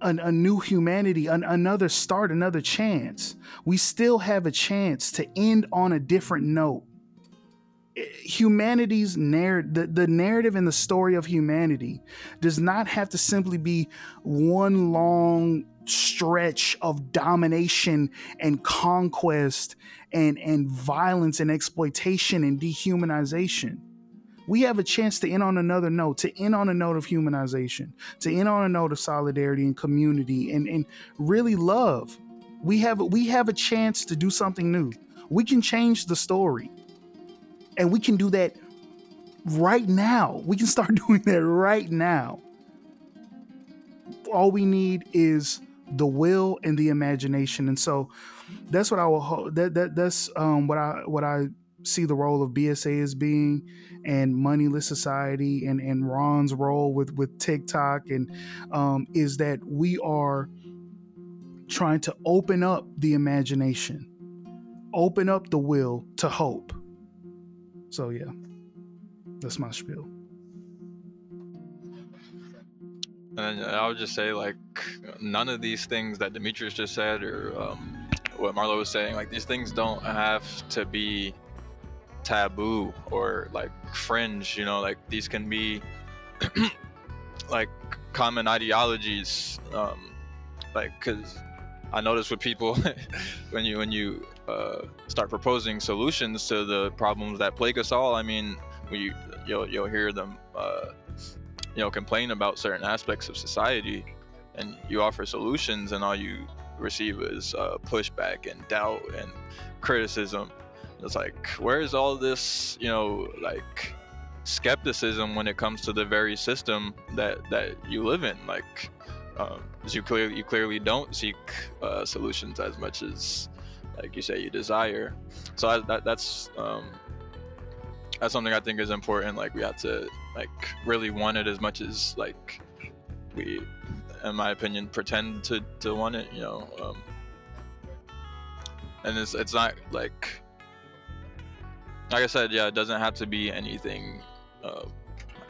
a new humanity, another start, another chance. We still have a chance to end on a different note. Humanity's narrative, the narrative and the story of humanity does not have to simply be one long stretch of domination and conquest and violence and exploitation and dehumanization. We have a chance to end on another note, to end on a note of humanization, to end on a note of solidarity and community and really love. We have a chance to do something new. We can change the story. And we can do that right now. We can start doing that right now. All we need is the will and the imagination. And so that's what I will, that's what I see the role of BSA as being, and Moneyless Society, and Ron's role with TikTok, and is that we are trying to open up the imagination, open up the will to hope. So yeah, that's my spiel. And I would just say, like, none of these things that Demetrius just said, or what Marlowe was saying, like, these things don't have to be taboo or like fringe, like these can be like common ideologies, like, because I notice with people when you start proposing solutions to the problems that plague us all, I mean, you'll hear them complain about certain aspects of society, and you offer solutions and all you receive is pushback and doubt and criticism. It's like, where is all this, like, skepticism when it comes to the very system that you live in? Like, you clearly don't seek solutions as much as, like you say, you desire. So that's something I think is important. Like, we have to, like, really want it as much as, like, we, in my opinion, pretend to want it. And it's not like. Like I said, yeah, it doesn't have to be anything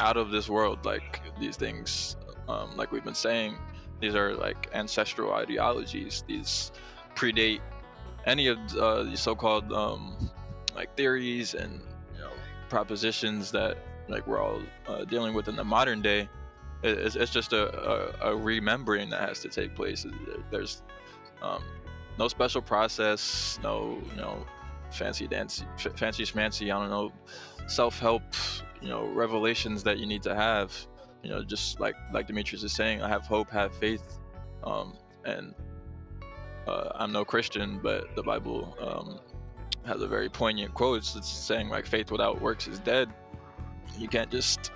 out of this world. Like, these things, like we've been saying, these are like ancestral ideologies. These predate any of these so-called like theories and propositions that, like, we're all dealing with in the modern day. It's just a remembering that has to take place. There's no special process, no. fancy schmancy, I don't know, self-help, revelations that you need to have, just like Demetrius is saying, I have hope, have faith, and I'm no Christian, but the Bible has a very poignant quote. It's saying, like, faith without works is dead. You can't just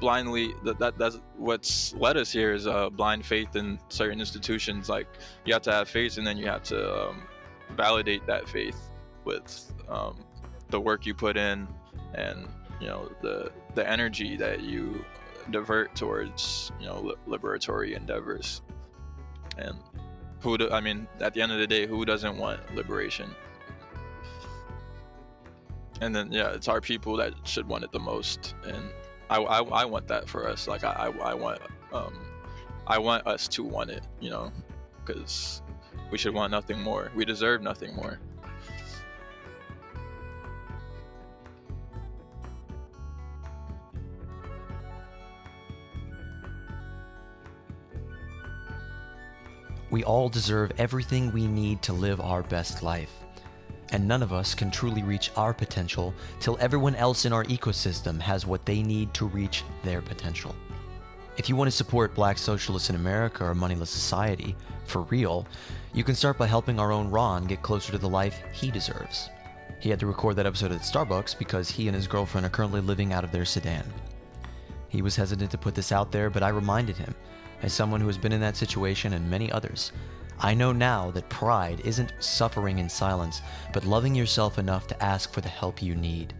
blindly, that's what's led us here, is blind faith in certain institutions. Like, you have to have faith, and then you have to validate that faith with the work you put in, and the energy that you divert towards liberatory endeavors. And at the end of the day, who doesn't want liberation? And then, yeah, it's our people that should want it the most. And I want that for us. Like, I want us to want it, because we should want nothing more. We deserve nothing more. We all deserve everything we need to live our best life. And none of us can truly reach our potential till everyone else in our ecosystem has what they need to reach their potential. If you want to support Black Socialists in America or Moneyless Society, for real, you can start by helping our own Ron get closer to the life he deserves. He had to record that episode at Starbucks because he and his girlfriend are currently living out of their sedan. He was hesitant to put this out there, but I reminded him, as someone who has been in that situation and many others, I know now that pride isn't suffering in silence, but loving yourself enough to ask for the help you need.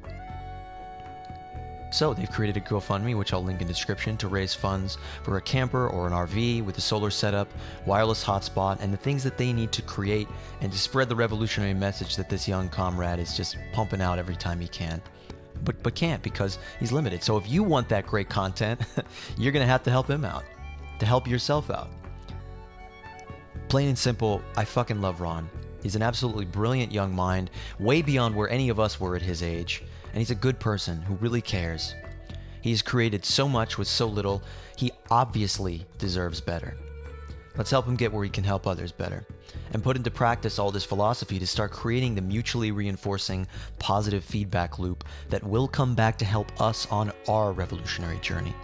So they've created a GoFundMe, which I'll link in the description, to raise funds for a camper or an RV with a solar setup, wireless hotspot, and the things that they need to create and to spread the revolutionary message that this young comrade is just pumping out every time he can. But can't, because he's limited. So if you want that great content, you're going to have to help him out, to help yourself out. Plain and simple, I fucking love Ron. He's an absolutely brilliant young mind, way beyond where any of us were at his age. And he's a good person who really cares. He's created so much with so little. He obviously deserves better. Let's help him get where he can help others better, and put into practice all this philosophy to start creating the mutually reinforcing positive feedback loop that will come back to help us on our revolutionary journey.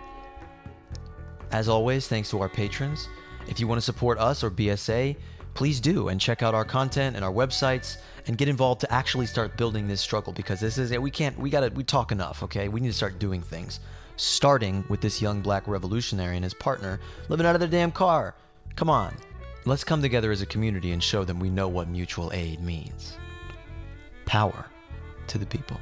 As always, thanks to our patrons. If you want to support us or BSA, please do, and check out our content and our websites and get involved to actually start building this struggle, because this is it. We talk enough, okay? We need to start doing things, starting with this young black revolutionary and his partner living out of their damn car. Come on, let's come together as a community and show them we know what mutual aid means. Power to the people.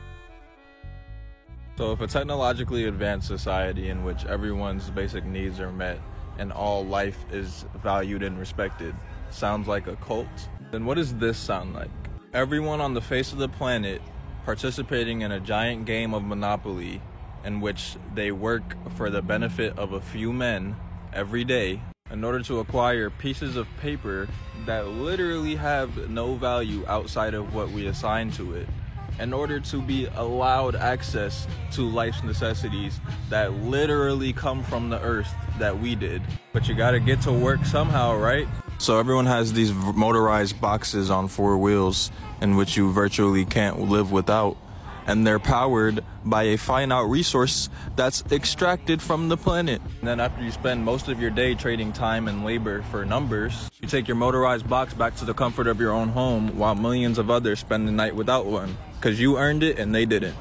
So if a technologically advanced society in which everyone's basic needs are met and all life is valued and respected sounds like a cult, then what does this sound like? Everyone on the face of the planet participating in a giant game of Monopoly in which they work for the benefit of a few men every day in order to acquire pieces of paper that literally have no value outside of what we assign to it, in order to be allowed access to life's necessities that literally come from the earth that we did. But you gotta get to work somehow, right? So everyone has these motorized boxes on four wheels in which you virtually can't live without, and they're powered by a finite resource that's extracted from the planet. And then after you spend most of your day trading time and labor for numbers, you take your motorized box back to the comfort of your own home while millions of others spend the night without one, because you earned it and they didn't.